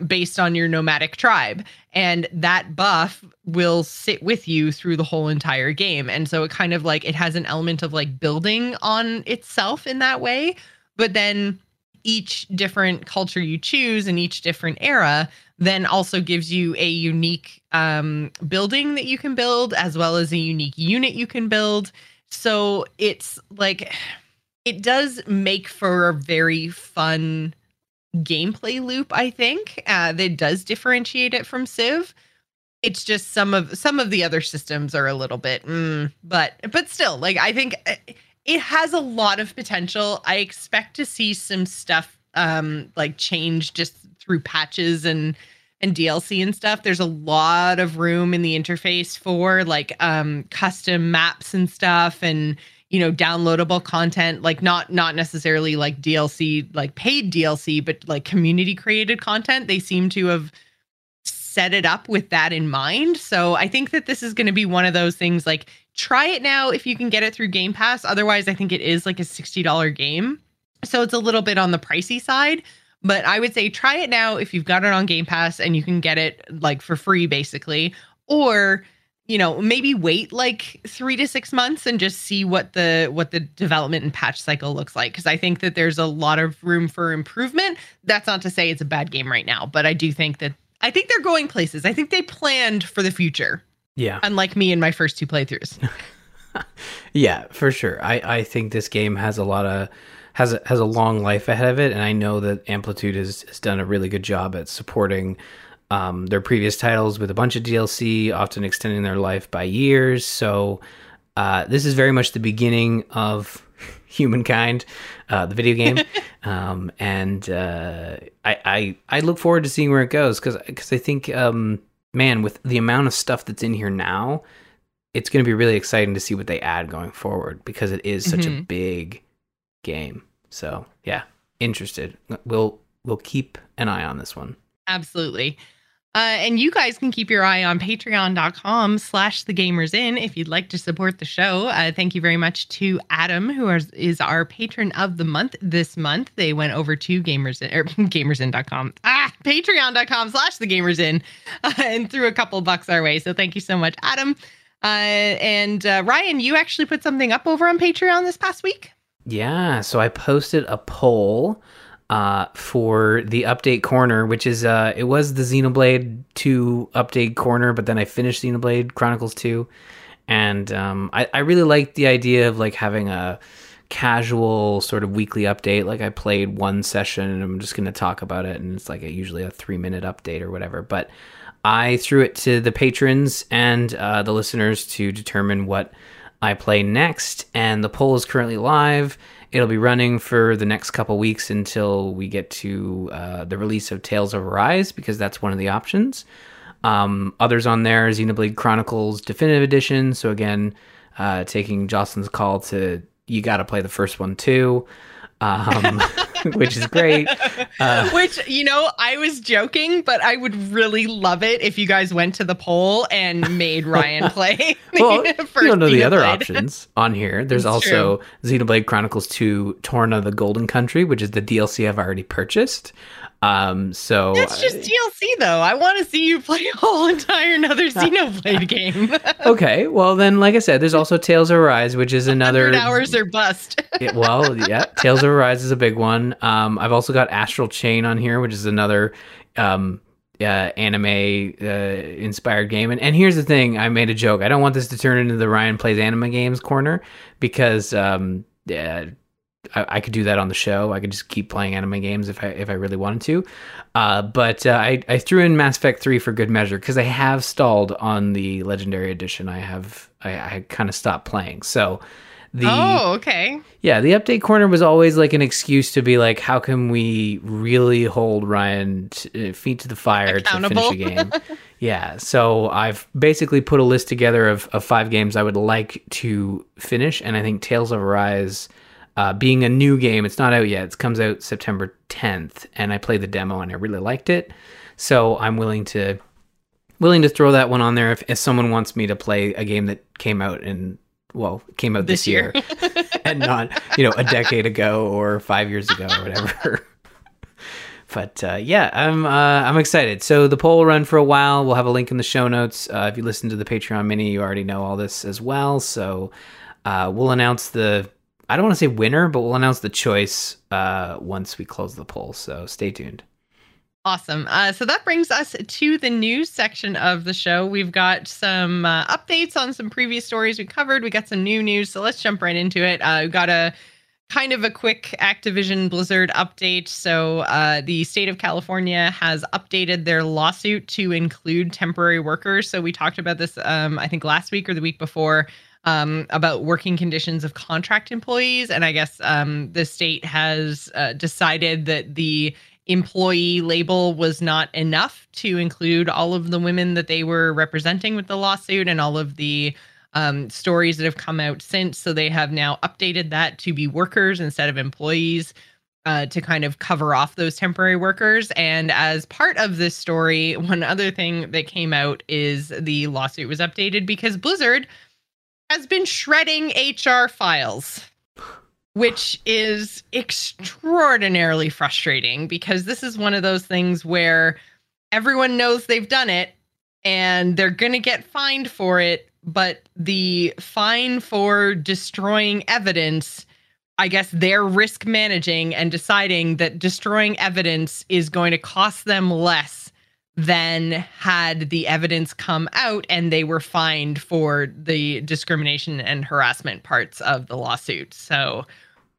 Based on your nomadic tribe. And that buff will sit with you through the whole entire game. And so it kind of like, it has an element of like building on itself in that way. But then each different culture you choose in each different era then also gives you a unique building that you can build, as well as a unique unit you can build. So it's like, it does make for a very fun gameplay loop, I think, that does differentiate it from Civ. It's just some of the other systems are a little bit, but still, like, I think it has a lot of potential. I expect to see some stuff change just through patches and DLC and stuff. There's a lot of room in the interface for custom maps and stuff, and you know, downloadable content, like not necessarily like DLC, like paid DLC, but like community created content. They seem to have set it up with that in mind. So I think that this is going to be one of those things, like, try it now if you can get it through Game Pass. Otherwise, I think it is like a $60 game. So it's a little bit on the pricey side, but I would say try it now if you've got it on Game Pass and you can get it like for free basically, or you know, maybe wait like 3 to 6 months and just see what the development and patch cycle looks like. Because I think that there's a lot of room for improvement. That's not to say it's a bad game right now, but I do think that they're going places. I think they planned for the future. Yeah. Unlike me in my first 2 playthroughs. Yeah, for sure. I think this game has a long life ahead of it, and I know that Amplitude has done a really good job at supporting their previous titles with a bunch of DLC, often extending their life by years. So this is very much the beginning of Humankind, the video game. I look forward to seeing where it goes, because I think, man, with the amount of stuff that's in here now, it's going to be really exciting to see what they add going forward, because it is such a big game. So yeah, interested. We'll keep an eye on this one. Absolutely. And you guys can keep your eye on patreon.com/thegamersin if you'd like to support the show. Thank you very much to Adam, who is our patron of the month this month. They went over to gamersin.com. Patreon.com/thegamersin and threw a couple bucks our way. So thank you so much, Adam. And Ryan, you actually put something up over on Patreon this past week. Yeah, so I posted a poll for the update corner, which is it was the Xenoblade 2 update corner, but then I finished Xenoblade Chronicles 2, and I really liked the idea of like having a casual sort of weekly update. Like I played one session and I'm just going to talk about it, and it's like usually a 3-minute update or whatever. But I threw it to the patrons and the listeners to determine what I play next, and the poll is currently live. It'll be running for the next couple weeks until we get to the release of Tales of Arise, because that's one of the options. Others on there, Xenoblade Chronicles Definitive Edition. So again, taking Jocelyn's call to, you got to play the first one too, which is great. Which, I was joking, but I would really love it if you guys went to the poll and made Ryan play. Well, you don't know the other options on here. There's also Xenoblade Chronicles 2 Torna the Golden Country, which is the DLC I've already purchased. So that's just DLC though. I want to see you play a whole entire another Xenoblade game. Okay, well then, like I said, there's also Tales of Arise, which is another 100 hours or bust. Tales of Arise is a big one. I've also got Astral Chain on here, which is another anime inspired game. And here's the thing, I made a joke. I don't want this to turn into the Ryan plays anime games corner, because I could do that on the show. I could just keep playing anime games if I really wanted to. But I threw in Mass Effect 3 for good measure, because I have stalled on the Legendary Edition. I kind of stopped playing. So the update corner was always like an excuse to be like, how can we really hold Ryan feet to the fire to finish a game? Yeah, so I've basically put a list together of 5 games I would like to finish, and I think Tales of Arise, being a new game, it's not out yet. It comes out September 10th, and I played the demo and I really liked it. So I'm willing to throw that one on there if someone wants me to play a game that came out this year. And not, a decade ago or 5 years ago or whatever. But I'm excited. So the poll will run for a while. We'll have a link in the show notes. If you listen to the Patreon mini, you already know all this as well. So we'll announce I don't want to say winner, but we'll announce the choice once we close the poll. So stay tuned. Awesome. So that brings us to the news section of the show. We've got some updates on some previous stories we covered. We got some new news. So let's jump right into it. We've got a kind of a quick Activision Blizzard update. So the state of California has updated their lawsuit to include temporary workers. So we talked about this, I think, last week or the week before, about working conditions of contract employees. And I guess the state has decided that the employee label was not enough to include all of the women that they were representing with the lawsuit and all of the stories that have come out since. So they have now updated that to be workers instead of employees, to kind of cover off those temporary workers. And as part of this story, one other thing that came out is the lawsuit was updated because Blizzard has been shredding HR files, which is extraordinarily frustrating, because this is one of those things where everyone knows they've done it and they're going to get fined for it. But the fine for destroying evidence, I guess they're risk managing and deciding that destroying evidence is going to cost them less than had the evidence come out and they were fined for the discrimination and harassment parts of the lawsuit. So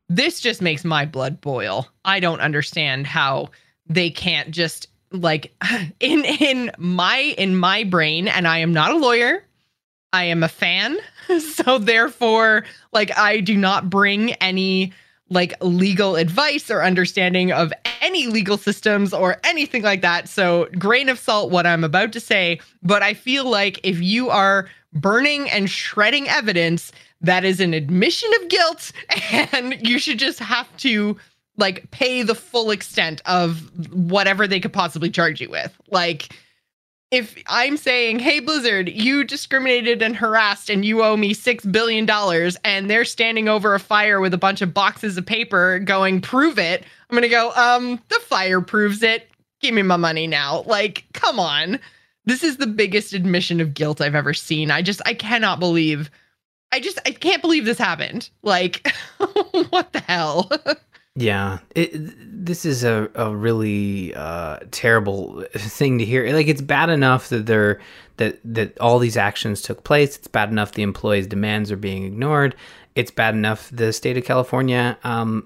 this just makes my blood boil. I don't understand how they can't just like in my brain, and I am not a lawyer, I am a fan, so therefore, like, I do not bring any like legal advice or understanding of any legal systems or anything like that. So grain of salt what I'm about to say, but I feel like if you are burning and shredding evidence, that is an admission of guilt, and you should just have to like pay the full extent of whatever they could possibly charge you with. Like, if I'm saying, hey, Blizzard, you discriminated and harassed and you owe me $6 billion, and they're standing over a fire with a bunch of boxes of paper going, prove it, I'm going to go, the fire proves it. Give me my money now. Like, come on. This is the biggest admission of guilt I've ever seen. I can't believe this happened. Like, what the hell? Yeah, this is a really terrible thing to hear. Like, it's bad enough that that all these actions took place. It's bad enough the employees' demands are being ignored. It's bad enough the state of California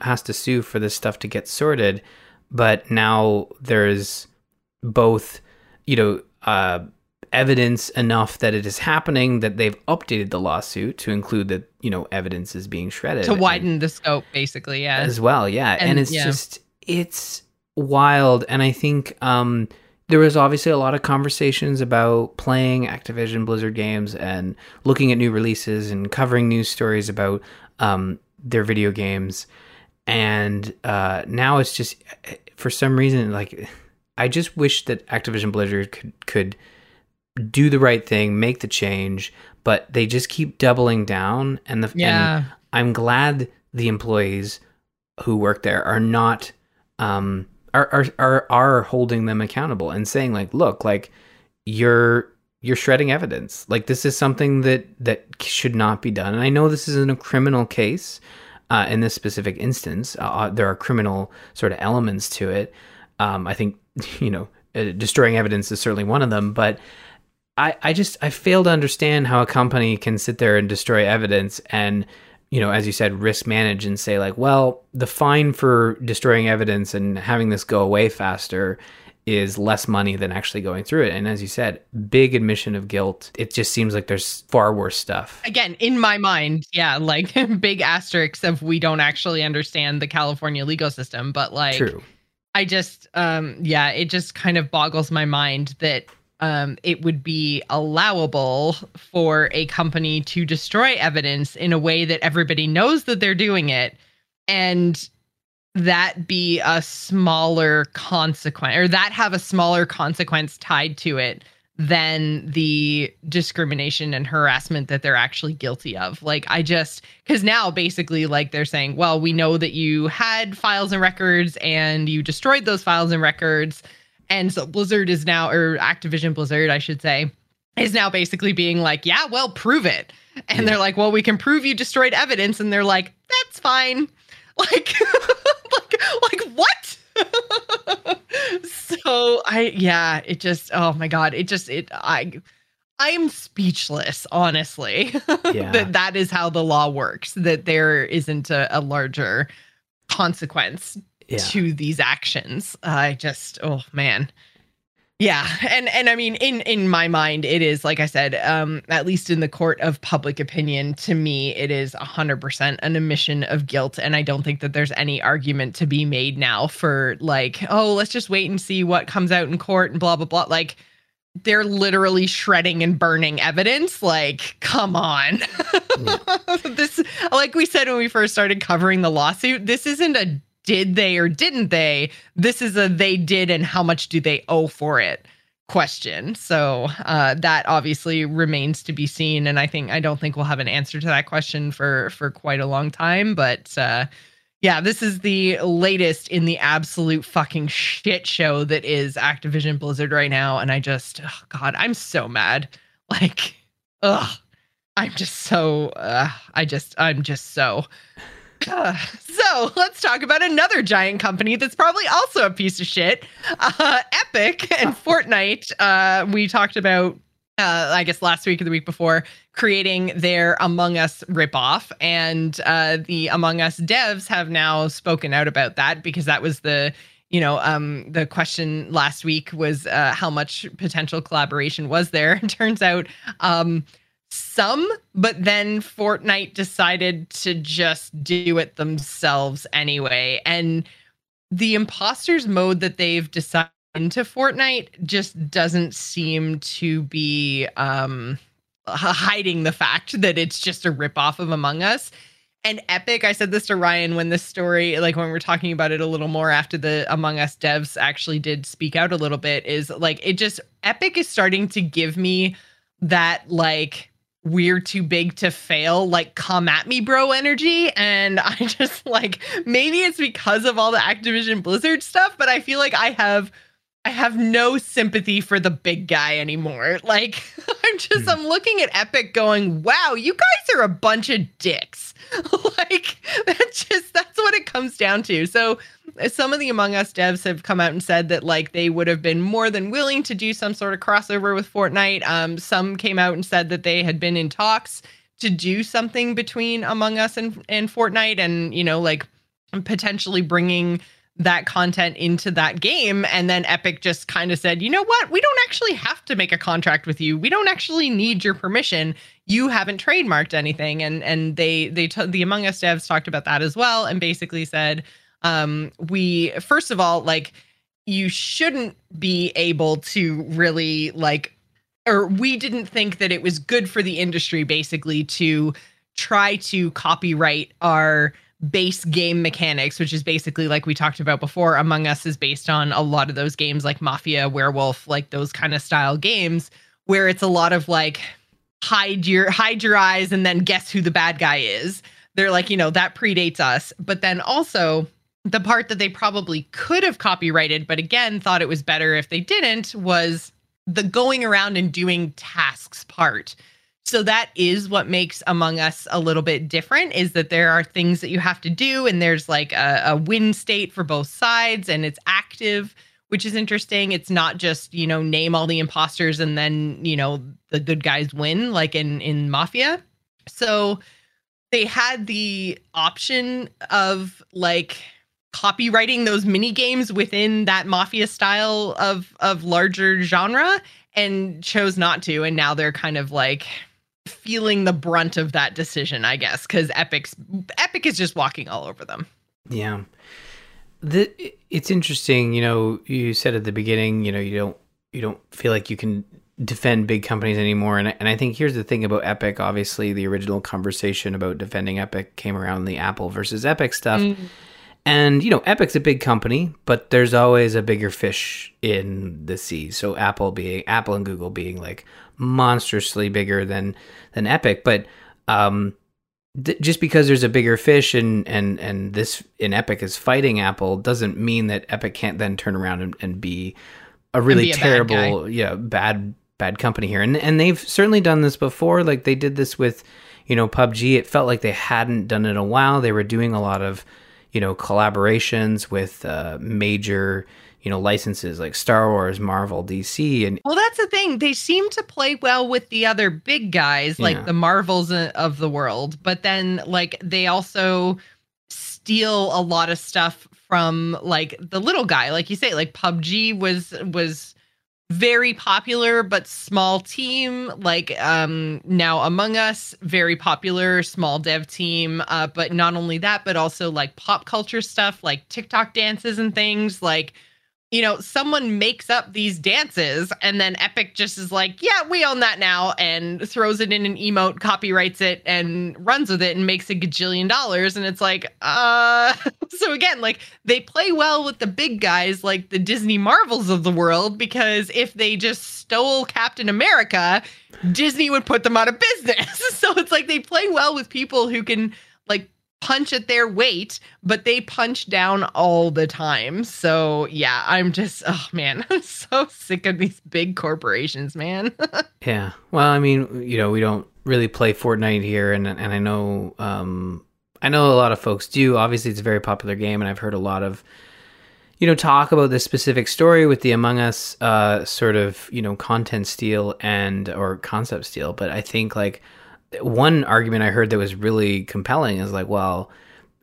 has to sue for this stuff to get sorted. But now there's both, evidence enough that it is happening that they've updated the lawsuit to include that, evidence is being shredded. To widen the scope, basically, yeah. As well, yeah. And it's just, it's wild. And I think there was obviously a lot of conversations about playing Activision Blizzard games and looking at new releases and covering news stories about their video games. And now it's just, for some reason, like, I just wish that Activision Blizzard could do the right thing, make the change, but they just keep doubling down. And and I'm glad the employees who work there are not are holding them accountable and saying, like, look, like, you're shredding evidence. Like, this is something that should not be done. And I know this isn't a criminal case in this specific instance. There are criminal sort of elements to it. I think destroying evidence is certainly one of them, but I fail to understand how a company can sit there and destroy evidence and, as you said, risk manage and say, like, well, the fine for destroying evidence and having this go away faster is less money than actually going through it. And as you said, big admission of guilt. It just seems like there's far worse stuff. Again, in my mind, yeah, like big asterisks of we don't actually understand the California legal system, but like, true. I just, it just kind of boggles my mind that it would be allowable for a company to destroy evidence in a way that everybody knows that they're doing it, and that be a smaller consequence, or that have a smaller consequence tied to it than the discrimination and harassment that they're actually guilty of. Like, I just, because now basically, like, they're saying, well, we know that you had files and records and you destroyed those files and records. And so Blizzard is now, or Activision Blizzard, I should say, is now basically being like, yeah, well, prove it. And They're like, well, we can prove you destroyed evidence. And they're like, that's fine. Like, like what? So I'm speechless, honestly. Yeah. that is how the law works, that there isn't a larger consequence to these actions. Yeah. And I mean, in my mind, it is, like I said, at least in the court of public opinion, to me, it is 100% an admission of guilt. And I don't think that there's any argument to be made now for, like, oh, let's just wait and see what comes out in court and blah, blah, blah. Like, they're literally shredding and burning evidence. Like, come on. This, like we said when we first started covering the lawsuit, this isn't a did they or didn't they? This is a they did and how much do they owe for it question. So that obviously remains to be seen. And I don't think we'll have an answer to that question for quite a long time. But this is the latest in the absolute fucking shit show that is Activision Blizzard right now. And I just, oh God, I'm so mad. Like, I'm just so, I'm just so... So let's talk about another giant company that's probably also a piece of shit, Epic and Fortnite. We talked about, I guess last week or the week before, creating their Among Us ripoff, and the Among Us devs have now spoken out about that because that was the you know, the question last week was how much potential collaboration was there? Turns out some, but then Fortnite decided to just do it themselves anyway. And the imposters mode that they've decided into Fortnite just doesn't seem to be hiding the fact that it's just a ripoff of Among Us. And Epic, I said this to Ryan when this story, like when we're talking about it a little more after the Among Us devs actually did speak out a little bit, is like, it just, Epic is starting to give me that like, we're too big to fail, like come at me bro energy. And I just like, maybe it's because of all the Activision Blizzard stuff, but I feel like I have no sympathy for the big guy anymore. Like, I'm looking at Epic going, wow, you guys are a bunch of dicks. Like, that's what it comes down to. So some of the Among Us devs have come out and said that, like, they would have been more than willing to do some sort of crossover with Fortnite. Some came out and said that they had been in talks to do something between Among Us and Fortnite and, you know, like, potentially bringing that content into that game. And then Epic just kind of said, you know what, we don't actually have to make a contract with you. We don't actually need your permission. You haven't trademarked anything. And the Among Us devs talked about that as well. And basically said, we, first of all, like, you shouldn't be able to really like, or we didn't think that it was good for the industry basically to try to copyright our base game mechanics, which is basically like we talked about before. Among Us is based on a lot of those games like Mafia, Werewolf, like those kind of style games where it's a lot of like hide your eyes and then guess who the bad guy is. They're like, you know, that predates us. But then also the part that they probably could have copyrighted, but again, thought it was better if they didn't, was the going around and doing tasks part. So that is what makes Among Us a little bit different, is that there are things that you have to do and there's like a win state for both sides and it's active, which is interesting. It's not just, you know, name all the imposters and then, you know, the good guys win like in Mafia. So they had the option of like copywriting those mini games within that Mafia style of larger genre and chose not to. And now they're kind of like feeling the brunt of that decision, I guess, because Epic is just walking all over them. Yeah, it's interesting. You know, you said at the beginning, you know, you don't feel like you can defend big companies anymore. And I think here's the thing about Epic. Obviously, the original conversation about defending Epic came around the Apple versus Epic stuff. Mm-hmm. And, you know, Epic's a big company, but there's always a bigger fish in the sea. So Apple and Google being like monstrously bigger than Epic. But just because there's a bigger fish and this in Epic is fighting Apple doesn't mean that Epic can't then turn around and be a really terrible, bad company here. And they've certainly done this before. Like they did this with, you know, PUBG. It felt like they hadn't done it in a while. They were doing a lot of, you know, collaborations with major, you know, licenses like Star Wars, Marvel, DC. And well, that's the thing. They seem to play well with the other big guys, like the Marvels of the world. But then like they also steal a lot of stuff from like the little guy. Like you say, like PUBG was very popular, but small team. Like now Among Us, very popular, small dev team. But not only that, but also like pop culture stuff, like TikTok dances and things. Like, you know, someone makes up these dances and then Epic just is like, yeah, we own that now, and throws it in an emote, copyrights it, and runs with it and makes a gajillion dollars. And it's like, so again, like they play well with the big guys, like the Disney Marvels of the world, because if they just stole Captain America, Disney would put them out of business. So it's like they play well with people who can like punch at their weight, but they punch down all the time. So yeah, I'm so sick of these big corporations, man. Yeah. Well, I mean, you know, we don't really play Fortnite here, and I know a lot of folks do. Obviously, it's a very popular game, and I've heard a lot of, you know, talk about this specific story with the Among Us sort of, you know, content steal and or concept steal. But I think like one argument I heard that was really compelling is like, well,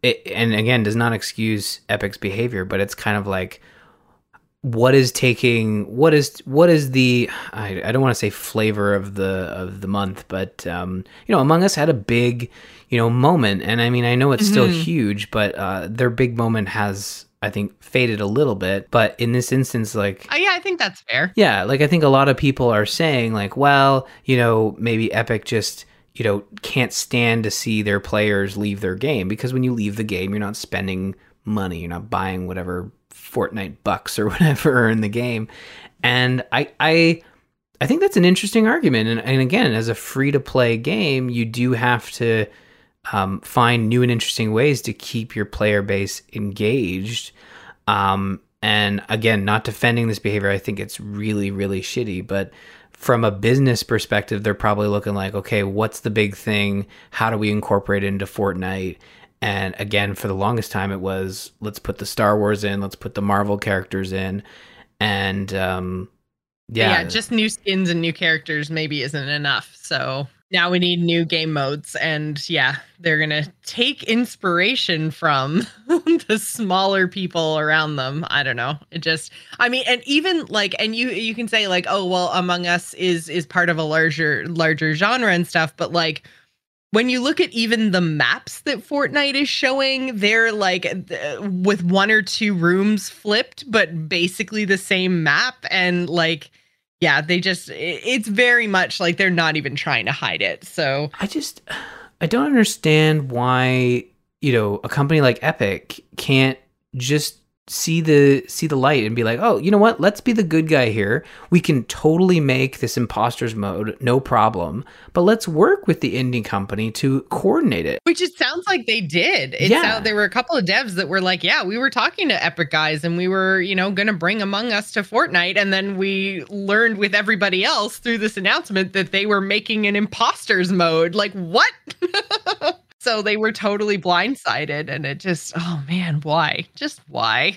it, and again, does not excuse Epic's behavior, but it's kind of like, I don't want to say flavor of the month, but Among Us had a big moment, and I mean, I know it's still huge, but their big moment has, I think, faded a little bit. But in this instance, I think that's fair. Yeah, I think a lot of people are saying maybe Epic just can't stand to see their players leave their game, because when you leave the game, you're not spending money, you're not buying whatever Fortnite bucks or whatever in the game. And I think that's an interesting argument, and again, as a free-to-play game, you do have to find new and interesting ways to keep your player base engaged, and again, not defending this behavior, I think it's really, really shitty, but from a business perspective, they're probably looking okay, what's the big thing, how do we incorporate it into Fortnite? And again, for the longest time, it was, let's put the Star Wars in, let's put the Marvel characters in. And just new skins and new characters maybe isn't enough. So now we need new game modes. And they're going to take inspiration from the smaller people around them. I don't know. It just, I mean, and even and you can say Among Us is part of a larger genre and stuff. But when you look at even the maps that Fortnite is showing, they're with one or two rooms flipped, but basically the same map. And it's very much they're not even trying to hide it. So I don't understand why, a company like Epic can't just see the light and be let's be the good guy here. We can totally make this imposters mode, no problem, but let's work with the indie company to coordinate it, which it sounds like they did. There were a couple of devs that were we were talking to Epic guys and we were gonna bring Among Us to Fortnite, and then we learned with everybody else through this announcement that they were making an imposters mode. What? So they were totally blindsided, and it just, oh man, why? Just why?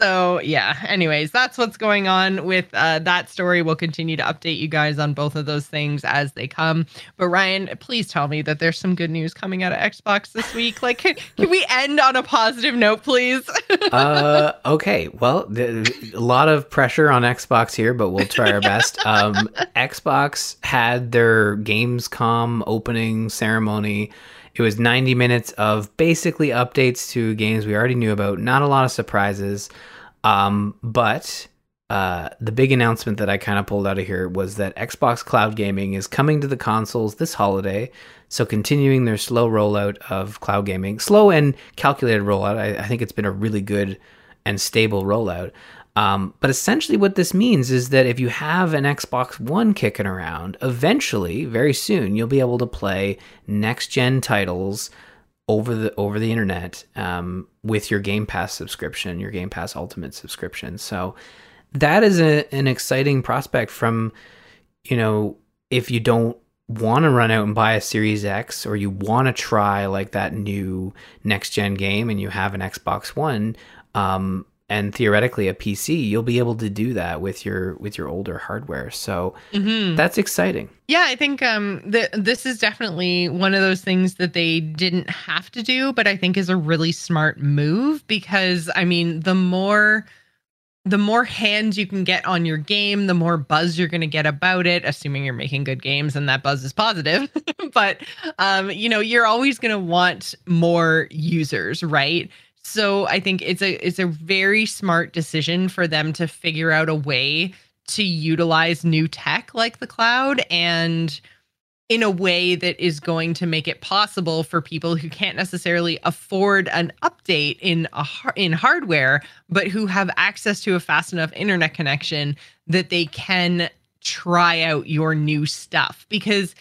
So anyways, that's what's going on with that story. We'll continue to update you guys on both of those things as they come. But Ryan, please tell me that there's some good news coming out of Xbox this week. Can we end on a positive note, please? Okay. Well, a lot of pressure on Xbox here, but we'll try our best. Xbox had their Gamescom opening ceremony. It was 90 minutes of basically updates to games we already knew about. Not a lot of surprises. But the big announcement that I kind of pulled out of here was that Xbox Cloud Gaming is coming to the consoles this holiday. So continuing their slow rollout of cloud gaming. Slow and calculated rollout. I think it's been a really good and stable rollout. But essentially what this means is that if you have an Xbox One kicking around, eventually, very soon, you'll be able to play next-gen titles over the internet with your Game Pass subscription, your Game Pass Ultimate subscription. So that is an exciting prospect from, if you don't want to run out and buy a Series X, or you want to try that new next-gen game and you have an Xbox One, and theoretically a PC, you'll be able to do that with your older hardware. So that's exciting. Yeah, I think this is definitely one of those things that they didn't have to do, but I think is a really smart move, because I mean, the more hands you can get on your game, the more buzz you're going to get about it, assuming you're making good games and that buzz is positive. But you're always going to want more users, right? So I think it's a very smart decision for them to figure out a way to utilize new tech like the cloud, and in a way that is going to make it possible for people who can't necessarily afford an update in hardware, but who have access to a fast enough internet connection that they can try out your new stuff. Because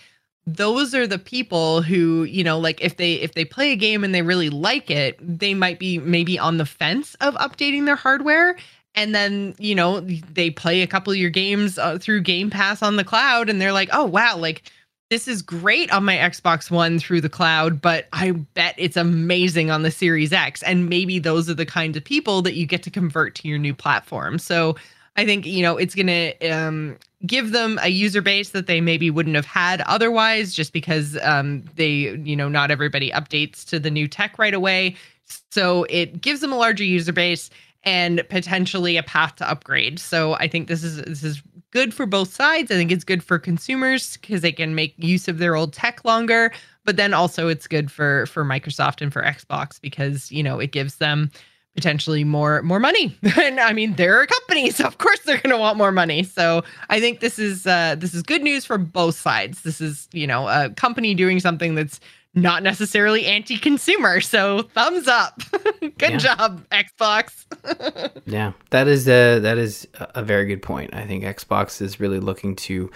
those are the people who, if they play a game and they really like it, they might be maybe on the fence of updating their hardware. And then, they play a couple of your games through Game Pass on the cloud, and they're like, oh, wow, this is great on my Xbox One through the cloud, but I bet it's amazing on the Series X. And maybe those are the kinds of people that you get to convert to your new platform. So I think, it's going to give them a user base that they maybe wouldn't have had otherwise, just because not everybody updates to the new tech right away. So it gives them a larger user base. and potentially a path to upgrade. So I think this is good for both sides. I think it's good for consumers because they can make use of their old tech longer, but then also it's good for Microsoft and for Xbox because, you know, it gives them potentially more money. And I mean, they're a company, so of course they're going to want more money. So I think this is good news for both sides. This is, you know, a company doing something that's not necessarily anti-consumer. So thumbs up. Good job, Xbox. Yeah, that is a very good point. I think Xbox is really looking to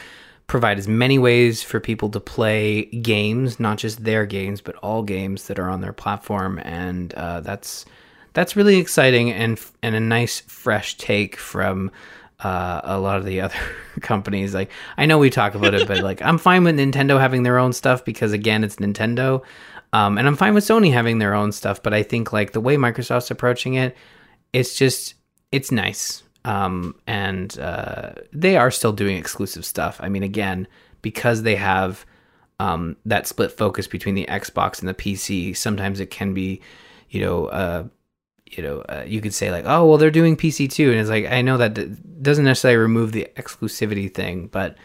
provide as many ways for people to play games, not just their games, but all games that are on their platform. And that's really exciting and a nice fresh take from a lot of the other companies. Like, I know we talk about it, but like, I'm fine with Nintendo having their own stuff because, again, it's Nintendo. And I'm fine with Sony having their own stuff. But I think like the way Microsoft's approaching it, it's nice. And they are still doing exclusive stuff. I mean, again, because they have that split focus between the Xbox and the PC, sometimes it can be, you could say like, oh, well, they're doing PC too. And it's like, I know that doesn't necessarily remove the exclusivity thing, but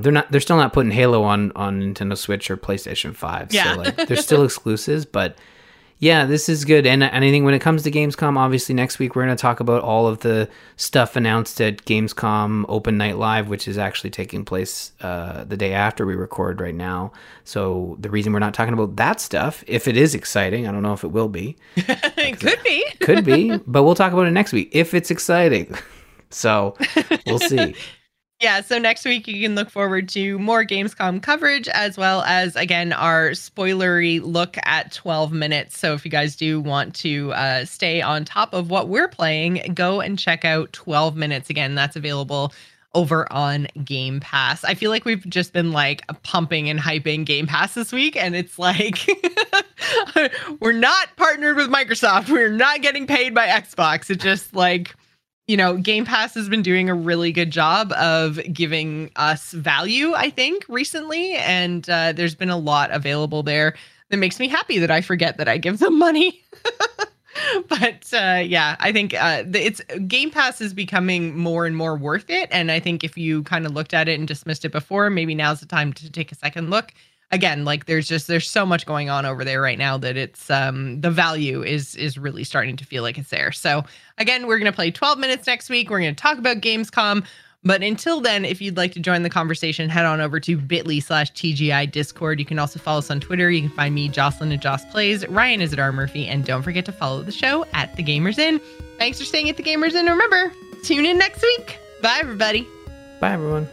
they're still not putting Halo on Nintendo Switch or PlayStation 5. Yeah. So like, they're still exclusives, but yeah, this is good. And I think when it comes to Gamescom, obviously next week, we're going to talk about all of the stuff announced at Gamescom Open Night Live, which is actually taking place the day after we record right now. So the reason we're not talking about that stuff, if it is exciting, I don't know if it will be. It could be, but we'll talk about it next week if it's exciting. So we'll see. Yeah, so next week you can look forward to more Gamescom coverage as well as, again, our spoilery look at 12 Minutes. So if you guys do want to stay on top of what we're playing, go and check out 12 Minutes. Again, that's available over on Game Pass. I feel like we've just been like pumping and hyping Game Pass this week, and it's like... We're not partnered with Microsoft. We're not getting paid by Xbox. It's just like... You know, Game Pass has been doing a really good job of giving us value, I think, recently. And there's been a lot available there that makes me happy that I forget that I give them money. But yeah, I think Game Pass is becoming more and more worth it. And I think if you kind of looked at it and dismissed it before, maybe now's the time to take a second look. Again, like there's so much going on over there right now that it's the value is really starting to feel like it's there. So again, we're going to play 12 Minutes next week. We're going to talk about Gamescom. But until then, if you'd like to join the conversation, head on over to bit.ly/TGI Discord. You can also follow us on Twitter. You can find me, Jocelyn, at Joss Plays. Ryan is at R Murphy. And don't forget to follow the show at The Gamers Inn. Thanks for staying at The Gamers Inn. Remember, tune in next week. Bye, everybody. Bye, everyone.